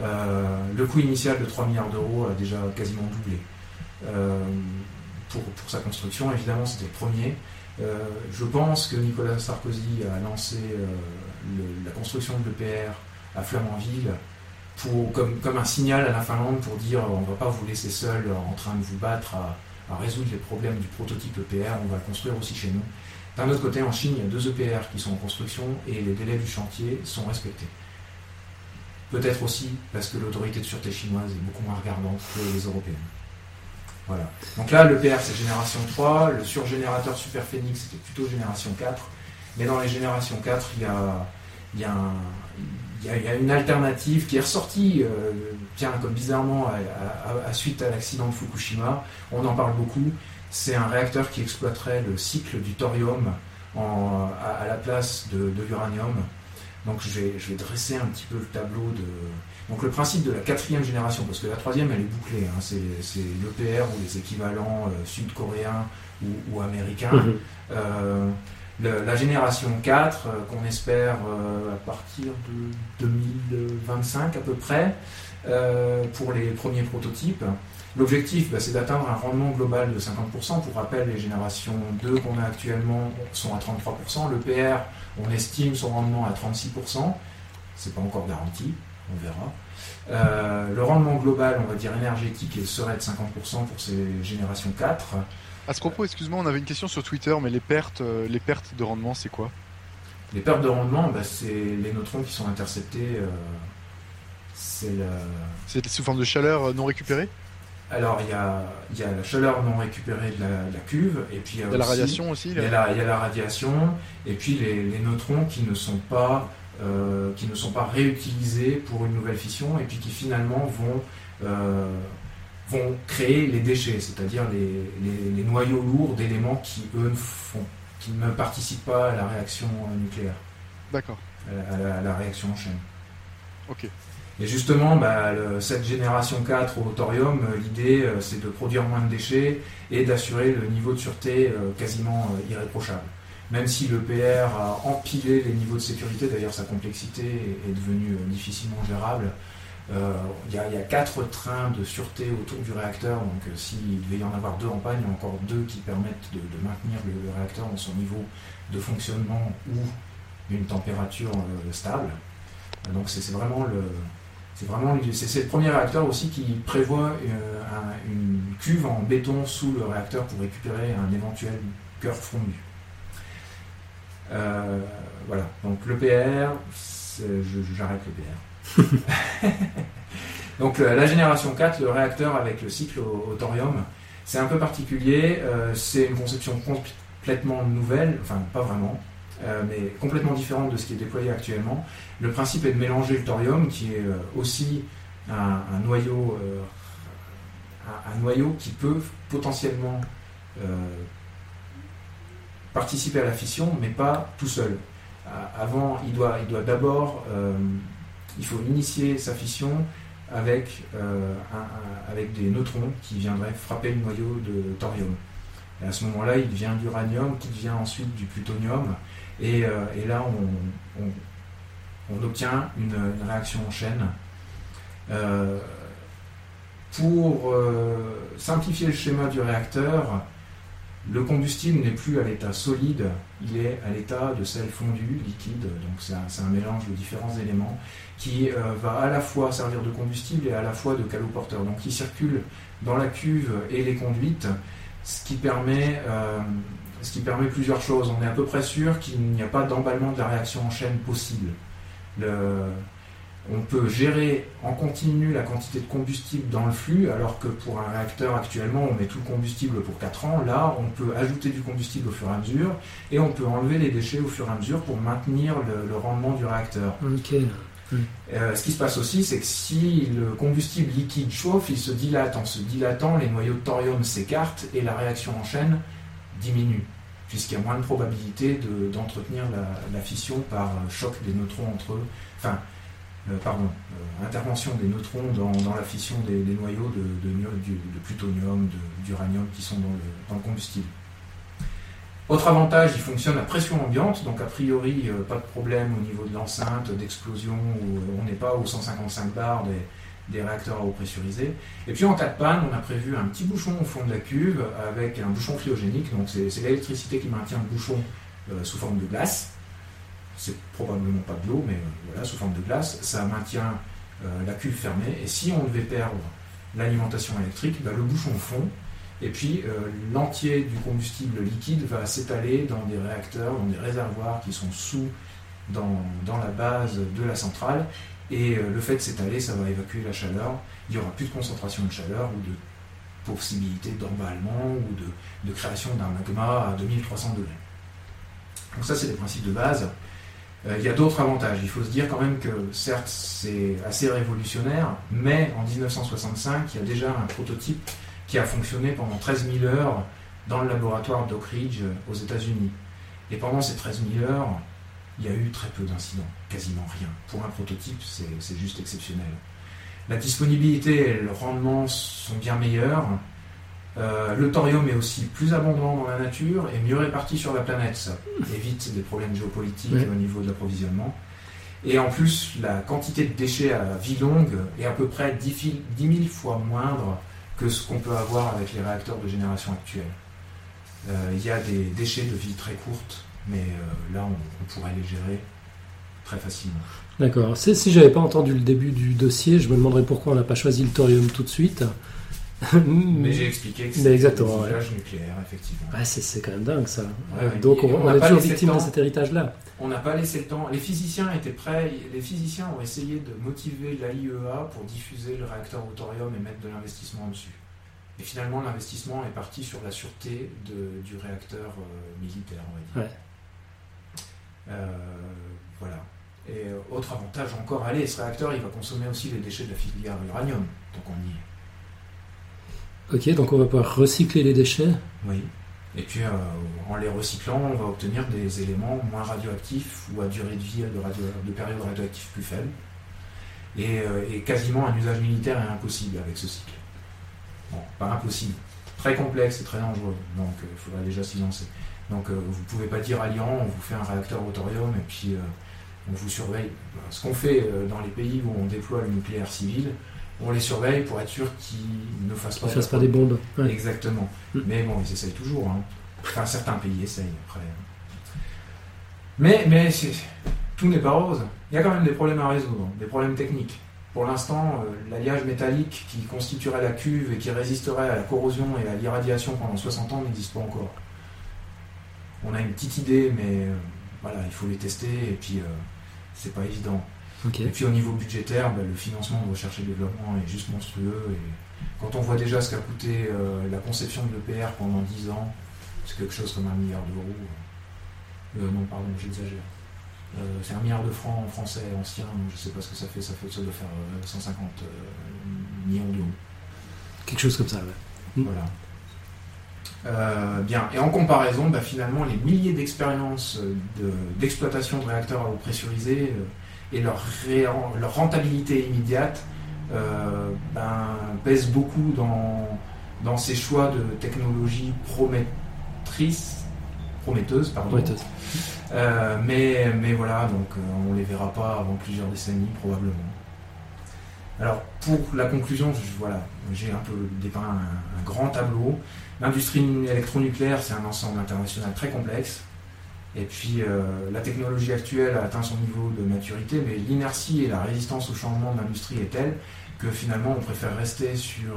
Euh, le coût initial de trois milliards d'euros a déjà quasiment doublé. Euh, pour, pour sa construction, évidemment, c'était le premier. Euh, je pense que Nicolas Sarkozy a lancé euh, le, la construction de l'E P R à Flamanville pour, comme, comme un signal à la Finlande pour dire on ne va pas vous laisser seul en train de vous battre à, à résoudre les problèmes du prototype E P R, on va le construire aussi chez nous. D'un autre côté, en Chine, il y a deux E P R qui sont en construction et les délais du chantier sont respectés. Peut-être aussi parce que l'autorité de sûreté chinoise est beaucoup moins regardante que les Européens. Voilà. Donc là, l'E P R, c'est génération trois, le surgénérateur Superphénix, c'était plutôt génération quatre, mais dans les générations quatre, il y a, il y a, un, il y a, il y a une alternative qui est ressortie, euh, tiens, comme bizarrement, à, à, à suite à l'accident de Fukushima, on en parle beaucoup. C'est un réacteur qui exploiterait le cycle du thorium en, à, à la place de, de l'uranium. Donc je vais, je vais dresser un petit peu le tableau de... Donc le principe de la quatrième génération, parce que la troisième elle est bouclée, hein, c'est, c'est l'E P R ou les équivalents euh, sud-coréens ou, ou américains. Mmh. Euh, le, la génération quatre, euh, qu'on espère euh, à partir de deux mille vingt-cinq à peu près, euh, pour les premiers prototypes. L'objectif, bah, c'est d'atteindre un rendement global de cinquante pour cent. Pour rappel, les générations deux qu'on a actuellement sont à trente-trois pour cent. L'E P R, on estime son rendement à trente-six pour cent. C'est pas encore garanti, on verra. Euh, le rendement global, on va dire énergétique, serait de cinquante pour cent pour ces générations quatre. À ce propos, excuse-moi, on avait une question sur Twitter, mais les pertes, les pertes de rendement, c'est quoi ? Les pertes de rendement, bah, c'est les neutrons qui sont interceptés. Euh, c'est la... c'est sous forme de chaleur non récupérée ? Alors, il y, a, il y a la chaleur non récupérée de la, de la cuve, et puis il y a, il y a aussi, la radiation aussi. Il y a la, il y a la radiation, et puis les, les neutrons qui ne sont pas euh, qui ne sont pas réutilisés pour une nouvelle fission, et puis qui finalement vont euh, vont créer les déchets, c'est-à-dire les, les, les noyaux lourds d'éléments qui eux ne font, qui ne participent pas à la réaction nucléaire. D'accord. À la, à la réaction en chaîne. Ok. Et justement, bah, le, cette génération quatre au thorium, l'idée euh, c'est de produire moins de déchets et d'assurer le niveau de sûreté euh, quasiment euh, irréprochable. Même si l'E P R a empilé les niveaux de sécurité, d'ailleurs sa complexité est, est devenue euh, difficilement gérable. Il euh, y, y a quatre trains de sûreté autour du réacteur, donc euh, s'il devait y en avoir deux en panne, il y a encore deux qui permettent de, de maintenir le, le réacteur dans son niveau de fonctionnement ou d'une température euh, stable. Donc c'est, c'est vraiment le... C'est vraiment c'est, c'est le premier réacteur aussi qui prévoit euh, un, une cuve en béton sous le réacteur pour récupérer un éventuel cœur fondu. Euh, voilà, donc l'E P R, j'arrête l'E P R. Donc la génération quatre, le réacteur avec le cycle au, au thorium, c'est un peu particulier, euh, c'est une conception complètement nouvelle, enfin pas vraiment, Euh, mais complètement différente de ce qui est déployé actuellement. Le principe est de mélanger le thorium, qui est euh, aussi un, un noyau, euh, un, un noyau qui peut potentiellement euh, participer à la fission, mais pas tout seul. Euh, avant, il doit, il doit d'abord, euh, il faut initier sa fission avec, euh, un, un, avec des neutrons qui viendraient frapper le noyau de thorium. Et à ce moment-là, il devient d'uranium, qui devient ensuite du plutonium. Et, euh, et là, on, on, on obtient une, une réaction en chaîne. Euh, pour euh, simplifier le schéma du réacteur, le combustible n'est plus à l'état solide, il est à l'état de sel fondu, liquide. Donc c'est un, c'est un mélange de différents éléments qui euh, va à la fois servir de combustible et à la fois de caloporteur. Donc il circule dans la cuve et les conduites. Ce qui, permet, euh, ce qui permet plusieurs choses. On est à peu près sûr qu'il n'y a pas d'emballement de la réaction en chaîne possible. Le, on peut gérer en continu la quantité de combustible dans le flux, alors que pour un réacteur actuellement, on met tout le combustible pour quatre ans. Là, on peut ajouter du combustible au fur et à mesure, et on peut enlever les déchets au fur et à mesure pour maintenir le, le rendement du réacteur. Okay. Euh, ce qui se passe aussi, c'est que si le combustible liquide chauffe, il se dilate. En se dilatant, les noyaux de thorium s'écartent et la réaction en chaîne diminue, puisqu'il y a moins de probabilité de, d'entretenir la, la fission par choc des neutrons entre eux. Enfin, euh, pardon, euh, intervention des neutrons dans, dans la fission des, des noyaux de, de, de, de plutonium, de, d'uranium qui sont dans le, dans le combustible. Autre avantage, il fonctionne à pression ambiante, donc a priori euh, pas de problème au niveau de l'enceinte, d'explosion, on n'est pas aux cent cinquante-cinq bars des, des réacteurs à eau pressurisée. Et puis en cas de panne, on a prévu un petit bouchon au fond de la cuve avec un bouchon cryogénique, donc c'est, c'est l'électricité qui maintient le bouchon euh, sous forme de glace. C'est probablement pas de l'eau, mais euh, voilà, sous forme de glace, ça maintient euh, la cuve fermée. Et si on devait perdre l'alimentation électrique, bah, le bouchon fond. Et puis, euh, l'entier du combustible liquide va s'étaler dans des réacteurs, dans des réservoirs qui sont sous, dans, dans la base de la centrale. Et euh, le fait de s'étaler, ça va évacuer la chaleur. Il n'y aura plus de concentration de chaleur ou de possibilité d'emballement ou de, de création d'un magma à deux mille trois cents degrés. Donc ça, c'est les principes de base. Euh, il y a d'autres avantages. Il faut se dire quand même que, certes, c'est assez révolutionnaire, mais en dix-neuf cent soixante-cinq, il y a déjà un prototype qui a fonctionné pendant treize mille heures dans le laboratoire d'Oak Ridge aux États-Unis. Et pendant ces treize mille heures, il y a eu très peu d'incidents, quasiment rien. Pour un prototype, c'est, c'est juste exceptionnel. La disponibilité et le rendement sont bien meilleurs. Euh, le thorium est aussi plus abondant dans la nature et mieux réparti sur la planète. Ça évite des problèmes géopolitiques oui. au niveau de l'approvisionnement. Et en plus, la quantité de déchets à vie longue est à peu près dix mille fois moindre que ce qu'on peut avoir avec les réacteurs de génération actuelle. Euh, il y a des déchets de vie très courte, mais euh, là, on, on pourrait les gérer très facilement. D'accord. C'est, si je n'avais pas entendu le début du dossier, je me demanderais pourquoi on n'a pas choisi le thorium tout de suite. Mais j'ai expliqué que c'était exactement, un héritage ouais. nucléaire, effectivement. Ah, c'est, c'est quand même dingue, ça. Ouais, ouais. Donc, on, on, on est toujours victime de cet héritage-là. On n'a pas laissé le temps. Les physiciens étaient prêts. Les physiciens ont essayé de motiver l'A I E A pour diffuser le réacteur au thorium et mettre de l'investissement dessus. Et finalement, l'investissement est parti sur la sûreté de, du réacteur euh, militaire, on va dire. Ouais. Euh, voilà. Et euh, autre avantage encore, allez, ce réacteur, il va consommer aussi les déchets de la filière uranium. Donc, on y est. Ok, donc on va pouvoir recycler les déchets. Oui, et puis euh, en les recyclant, on va obtenir des éléments moins radioactifs ou à durée de vie, de, radio, de période radioactive plus faible. Et, euh, et quasiment un usage militaire est impossible avec ce cycle. Bon, pas impossible, très complexe et très dangereux, donc il euh, faudra déjà s'y lancer. Donc euh, vous ne pouvez pas dire à l'Iran, on vous fait un réacteur au thorium et puis euh, on vous surveille. Ce qu'on fait euh, dans les pays où on déploie le nucléaire civil, on les surveille pour être sûr qu'ils ne fassent pas, fasse pas des bombes. Ouais. Exactement. Mmh. Mais bon, ils essayent toujours. Hein. Enfin, certains pays essayent après. Mais, mais c'est... tout n'est pas rose. Il y a quand même des problèmes à résoudre, des problèmes techniques. Pour l'instant, euh, l'alliage métallique qui constituerait la cuve et qui résisterait à la corrosion et à l'irradiation pendant soixante ans n'existe pas encore. On a une petite idée, mais euh, voilà, il faut les tester et puis euh, c'est pas évident. Okay. Et puis au niveau budgétaire, bah, le financement de recherche et développement est juste monstrueux. Et quand on voit déjà ce qu'a coûté euh, la conception de l'E P R pendant dix ans, c'est quelque chose comme un milliard d'euros. Euh, non, pardon, j'exagère. Euh, c'est un milliard de francs en français ancien, donc je ne sais pas ce que ça fait. Ça, fait, ça doit faire euh, cent cinquante millions d'euros. Quelque chose comme ça, ouais. Voilà. Euh, bien. Et en comparaison, bah, finalement, les milliers d'expériences de, d'exploitation de réacteurs à eau pressurisée. Euh, et leur, ré- leur rentabilité immédiate euh, ben, pèse beaucoup dans, dans ces choix de technologies promettrices, prometteuses, pardon. Prometteuses. Euh, mais, mais voilà, donc euh, on ne les verra pas avant plusieurs décennies probablement. Alors pour la conclusion, je, voilà, j'ai un peu dépeint un, un grand tableau. L'industrie électronucléaire, c'est un ensemble international très complexe. Et puis, euh, la technologie actuelle a atteint son niveau de maturité, mais l'inertie et la résistance au changement de l'industrie est telle que finalement, on préfère rester sur,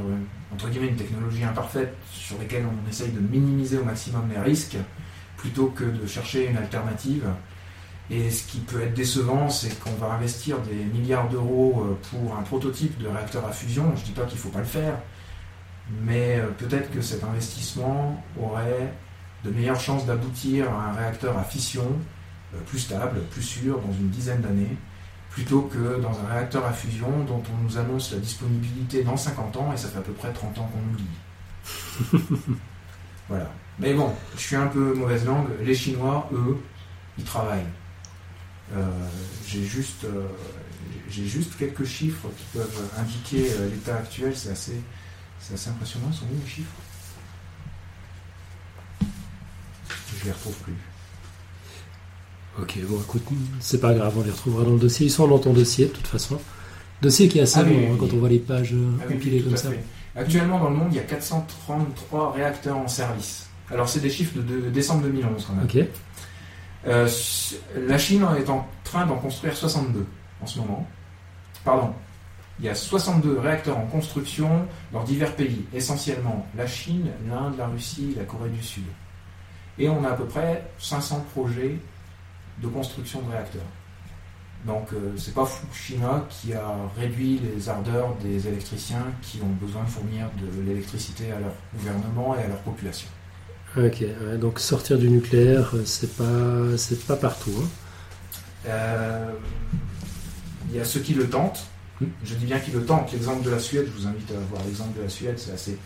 entre guillemets, une technologie imparfaite sur laquelle on essaye de minimiser au maximum les risques, plutôt que de chercher une alternative. Et ce qui peut être décevant, c'est qu'on va investir des milliards d'euros pour un prototype de réacteur à fusion. Je ne dis pas qu'il ne faut pas le faire, mais peut-être que cet investissement aurait de meilleures chances d'aboutir à un réacteur à fission, euh, plus stable, plus sûr, dans une dizaine d'années, plutôt que dans un réacteur à fusion dont on nous annonce la disponibilité dans cinquante ans, et ça fait à peu près trente ans qu'on nous dit. Voilà. Mais bon, je suis un peu mauvaise langue. Les Chinois, eux, ils travaillent. Euh, j'ai juste, euh, j'ai juste quelques chiffres qui peuvent indiquer euh, l'état actuel. C'est assez, c'est assez impressionnant, sont où les chiffres ? je les retrouve plus. Ok, bon, écoute, c'est pas grave, on les retrouvera dans le dossier. Ils sont dans ton dossier, de toute façon. Dossier qui est assez ah, long, oui, hein, oui. Quand on voit les pages ah, compilées oui, comme ça. Fait. Actuellement, dans le monde, il y a quatre cent trente-trois réacteurs en service. Alors, c'est des chiffres de, de, de décembre deux mille onze, quand même. Ok. Euh, la Chine est en train d'en construire soixante-deux en ce moment. Pardon. Il y a soixante-deux réacteurs en construction dans divers pays, essentiellement la Chine, l'Inde, la Russie, la Corée du Sud. Et on a à peu près cinq cents projets de construction de réacteurs. Donc euh, c'est pas Fukushima qui a réduit les ardeurs des électriciens qui ont besoin de fournir de l'électricité à leur gouvernement et à leur population. Ok, ouais, donc sortir du nucléaire, c'est pas, c'est pas partout. Hein. Euh, il y a ceux qui le tentent. Je dis bien qu'ils le tentent. L'exemple de la Suède, je vous invite à voir l'exemple de la Suède, c'est assez...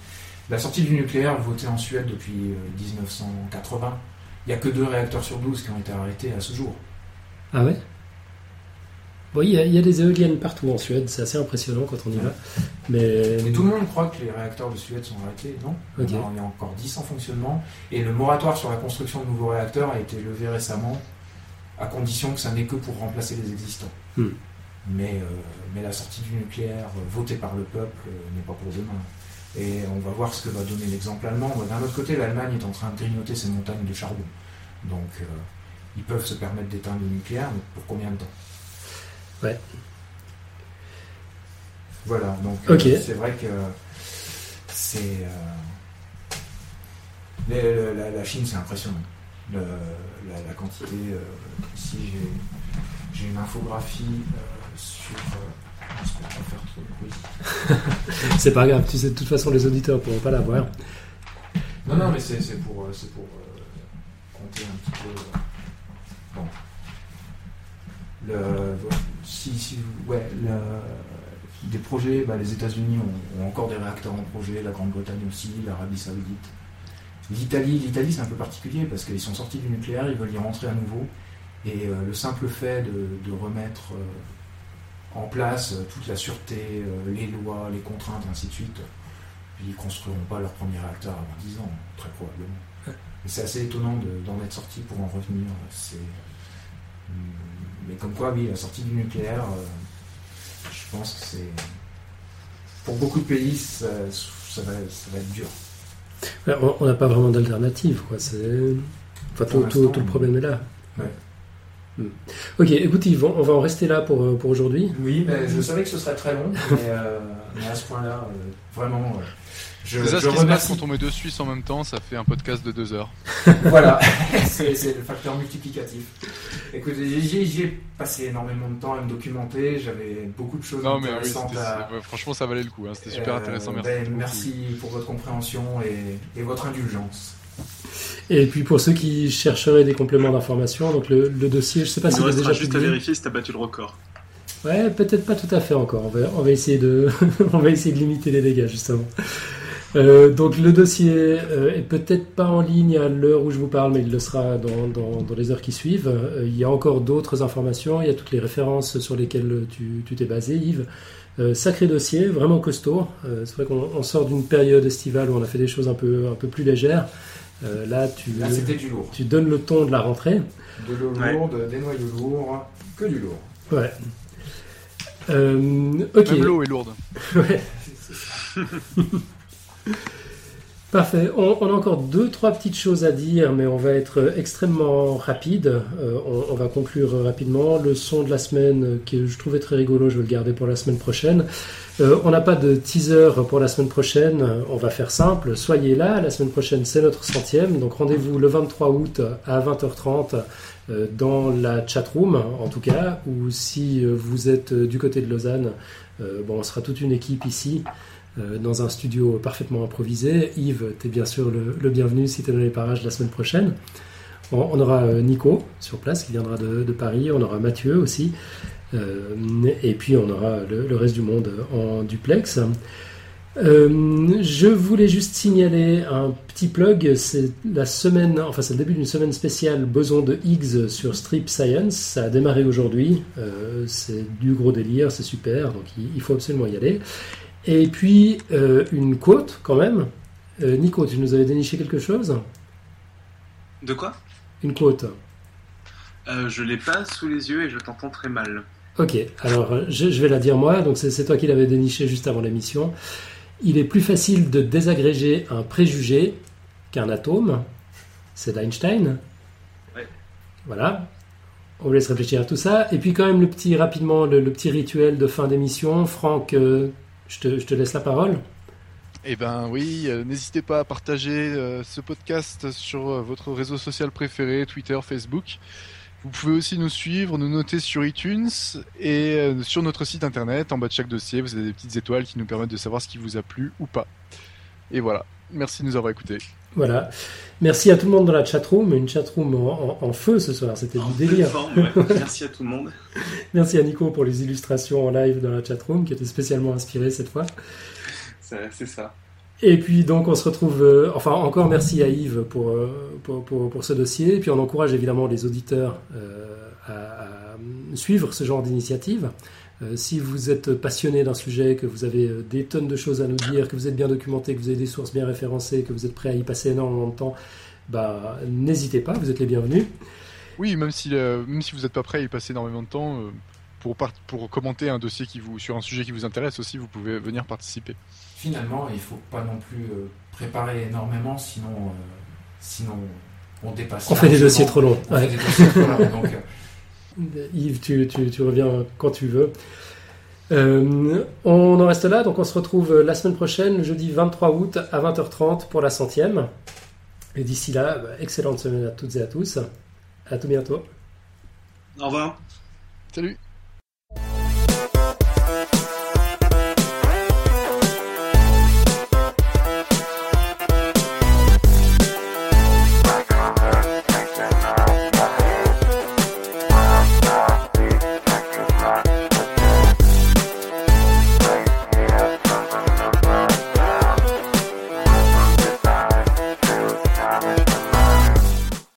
La sortie du nucléaire votée en Suède depuis dix-neuf cent quatre-vingts. Il n'y a que deux réacteurs sur douze qui ont été arrêtés à ce jour. Ah ouais ? Bon, il y, y a des éoliennes partout en Suède, c'est assez impressionnant quand on y va. Mais... Mais tout le monde croit que les réacteurs de Suède sont arrêtés, non ? Okay. Alors, il y a encore dix en fonctionnement. Et le moratoire sur la construction de nouveaux réacteurs a été levé récemment, à condition que ça n'est que pour remplacer les existants. Hmm. Mais, euh, mais la sortie du nucléaire votée par le peuple euh, n'est pas pour demain. Et on va voir ce que va donner l'exemple allemand. D'un autre côté, l'Allemagne est en train de grignoter ses montagnes de charbon. Donc euh, ils peuvent se permettre d'éteindre le nucléaire, mais pour combien de temps ? Ouais. Voilà, donc okay. euh, c'est vrai que c'est... Euh, les, le, la, la Chine, c'est impressionnant. Le, la, la quantité... Euh, si j'ai, j'ai une infographie... Euh, Sur, euh, ce qu'on peut faire trop de bruit. C'est pas grave, tu sais, de toute façon les auditeurs ne pourront pas l'avoir. Non, non, mais c'est, c'est pour, c'est pour euh, compter un petit peu. Euh, bon. Le, si, si, ouais, le, des projets, bah, les États-Unis ont, ont encore des réacteurs en projet, la Grande-Bretagne aussi, l'Arabie Saoudite. L'Italie, l'Italie c'est un peu particulier parce qu'ils sont sortis du nucléaire, ils veulent y rentrer à nouveau. Et euh, le simple fait de, de remettre. Euh, en place, toute la sûreté, les lois, les contraintes, ainsi de suite. Ils ne construiront pas leur premier réacteur avant dix ans, très probablement. Et c'est assez étonnant de, d'en être sorti pour en revenir. C'est... Mais comme quoi, oui, la sortie du nucléaire, je pense que c'est... Pour beaucoup de pays, ça, ça, va, ça va être dur. Alors, on n'a pas vraiment d'alternative, quoi. C'est... Enfin, tout, tout, tout le problème est là. Ouais. Ok, écoute Yves, on va en rester là pour, pour aujourd'hui. Oui, mais je savais que ce serait très long, mais, euh, mais à ce point-là, euh, vraiment... Euh, je, c'est ça je ce qui se passe quand on met deux Suisses en même temps, ça fait un podcast de deux heures. Voilà, c'est, c'est le facteur multiplicatif. Écoute, j'ai, j'ai passé énormément de temps à me documenter, j'avais beaucoup de choses non, intéressantes mais oui, à... Franchement, ça valait le coup, hein. C'était super euh, intéressant, merci. Ben, merci pour votre compréhension et, et votre indulgence. Et puis pour ceux qui chercheraient des compléments d'information, donc le, le dossier, je sais pas si tu as déjà juste à vérifier si tu as battu le record. Ouais, peut-être pas tout à fait encore. On va, on va essayer de, on va essayer de limiter les dégâts justement. Euh, donc le dossier euh, est peut-être pas en ligne à l'heure où je vous parle, mais il le sera dans, dans, dans les heures qui suivent. Euh, il y a encore d'autres informations, il y a toutes les références sur lesquelles tu, tu t'es basé, Yves. Euh, sacré dossier, vraiment costaud. Euh, c'est vrai qu'on on sort d'une période estivale où on a fait des choses un peu, un peu plus légères. Euh, là, tu, là du lourd. Tu donnes le ton de la rentrée. De l'eau lourde, ouais. Des noyaux lourds, que du lourd. Ouais. Euh, okay. Même l'eau est lourde. Ouais. C'est, c'est ça. Parfait. On, on a encore deux, trois petites choses à dire, mais on va être extrêmement rapide. Euh, on, on va conclure rapidement. Le son de la semaine, que je trouvais très rigolo, je vais le garder pour la semaine prochaine. Euh, on n'a pas de teaser pour la semaine prochaine. On va faire simple. Soyez là. La semaine prochaine, c'est notre centième. Donc rendez-vous le vingt-trois août à vingt heures trente euh, dans la chatroom, en tout cas. Ou si vous êtes du côté de Lausanne, euh, bon, on sera toute une équipe ici. Dans un studio parfaitement improvisé. Yves, t'es bien sûr le, le bienvenu si t'es dans les parages la semaine prochaine. On, on aura Nico sur place qui viendra de, de Paris, on aura Mathieu aussi, euh, et puis on aura le, le reste du monde en duplex. Euh, je voulais juste signaler un petit plug, c'est la semaine, enfin c'est le début d'une semaine spéciale Boson de Higgs sur Strip Science, ça a démarré aujourd'hui, euh, c'est du gros délire, c'est super, donc il, il faut absolument y aller. Et puis, euh, une quote, quand même. Euh, Nico, tu nous avais déniché quelque chose ? De quoi ? une quote. Euh, je l'ai pas sous les yeux et je t'entends très mal. Ok, alors je, je vais la dire moi. Donc c'est, c'est toi qui l'avais dénichée juste avant l'émission. Il est plus facile de désagréger un préjugé qu'un atome. C'est d'Einstein. Ouais. Voilà. On vous laisse réfléchir à tout ça. Et puis quand même le petit rapidement le, le petit rituel de fin d'émission. Franck, euh, je, te, je te laisse la parole. Eh ben oui, euh, n'hésitez pas à partager euh, ce podcast sur euh, votre réseau social préféré, Twitter, Facebook. Vous pouvez aussi nous suivre, nous noter sur iTunes et euh, sur notre site internet. En bas de chaque dossier, vous avez des petites étoiles qui nous permettent de savoir ce qui vous a plu ou pas. Et voilà, merci de nous avoir écoutés. Voilà, merci à tout le monde dans la chatroom, une chatroom en, en, en feu ce soir, c'était du délire. Forme, ouais. Merci à tout le monde. Merci à Nico pour les illustrations en live dans la chatroom, qui étaient spécialement inspirées cette fois. C'est ça. Et puis donc on se retrouve, euh, enfin encore merci à Yves pour, euh, pour, pour, pour ce dossier, et puis on encourage évidemment les auditeurs euh, à, à suivre ce genre d'initiative. Euh, si vous êtes passionné d'un sujet, que vous avez des tonnes de choses à nous dire, que vous êtes bien documenté, que vous avez des sources bien référencées, que vous êtes prêt à y passer énormément de temps, bah, n'hésitez pas, vous êtes les bienvenus. Oui, même si, euh, même si vous n'êtes pas prêt à y passer énormément de temps, euh, pour, part- pour commenter un dossier qui vous, sur un sujet qui vous intéresse aussi, vous pouvez venir participer. Finalement, il ne faut pas non plus euh, préparer énormément, sinon, euh, sinon on dépasse. On fait des dossiers trop longs. On ouais. fait des dossiers trop longs, donc... Euh, Yves, tu, tu, tu reviens quand tu veux. Euh, on en reste là, donc on se retrouve la semaine prochaine, jeudi vingt-trois août à vingt heures trente pour la centième. Et d'ici là, bah, excellente semaine à toutes et à tous. À tout bientôt. Au revoir. Salut.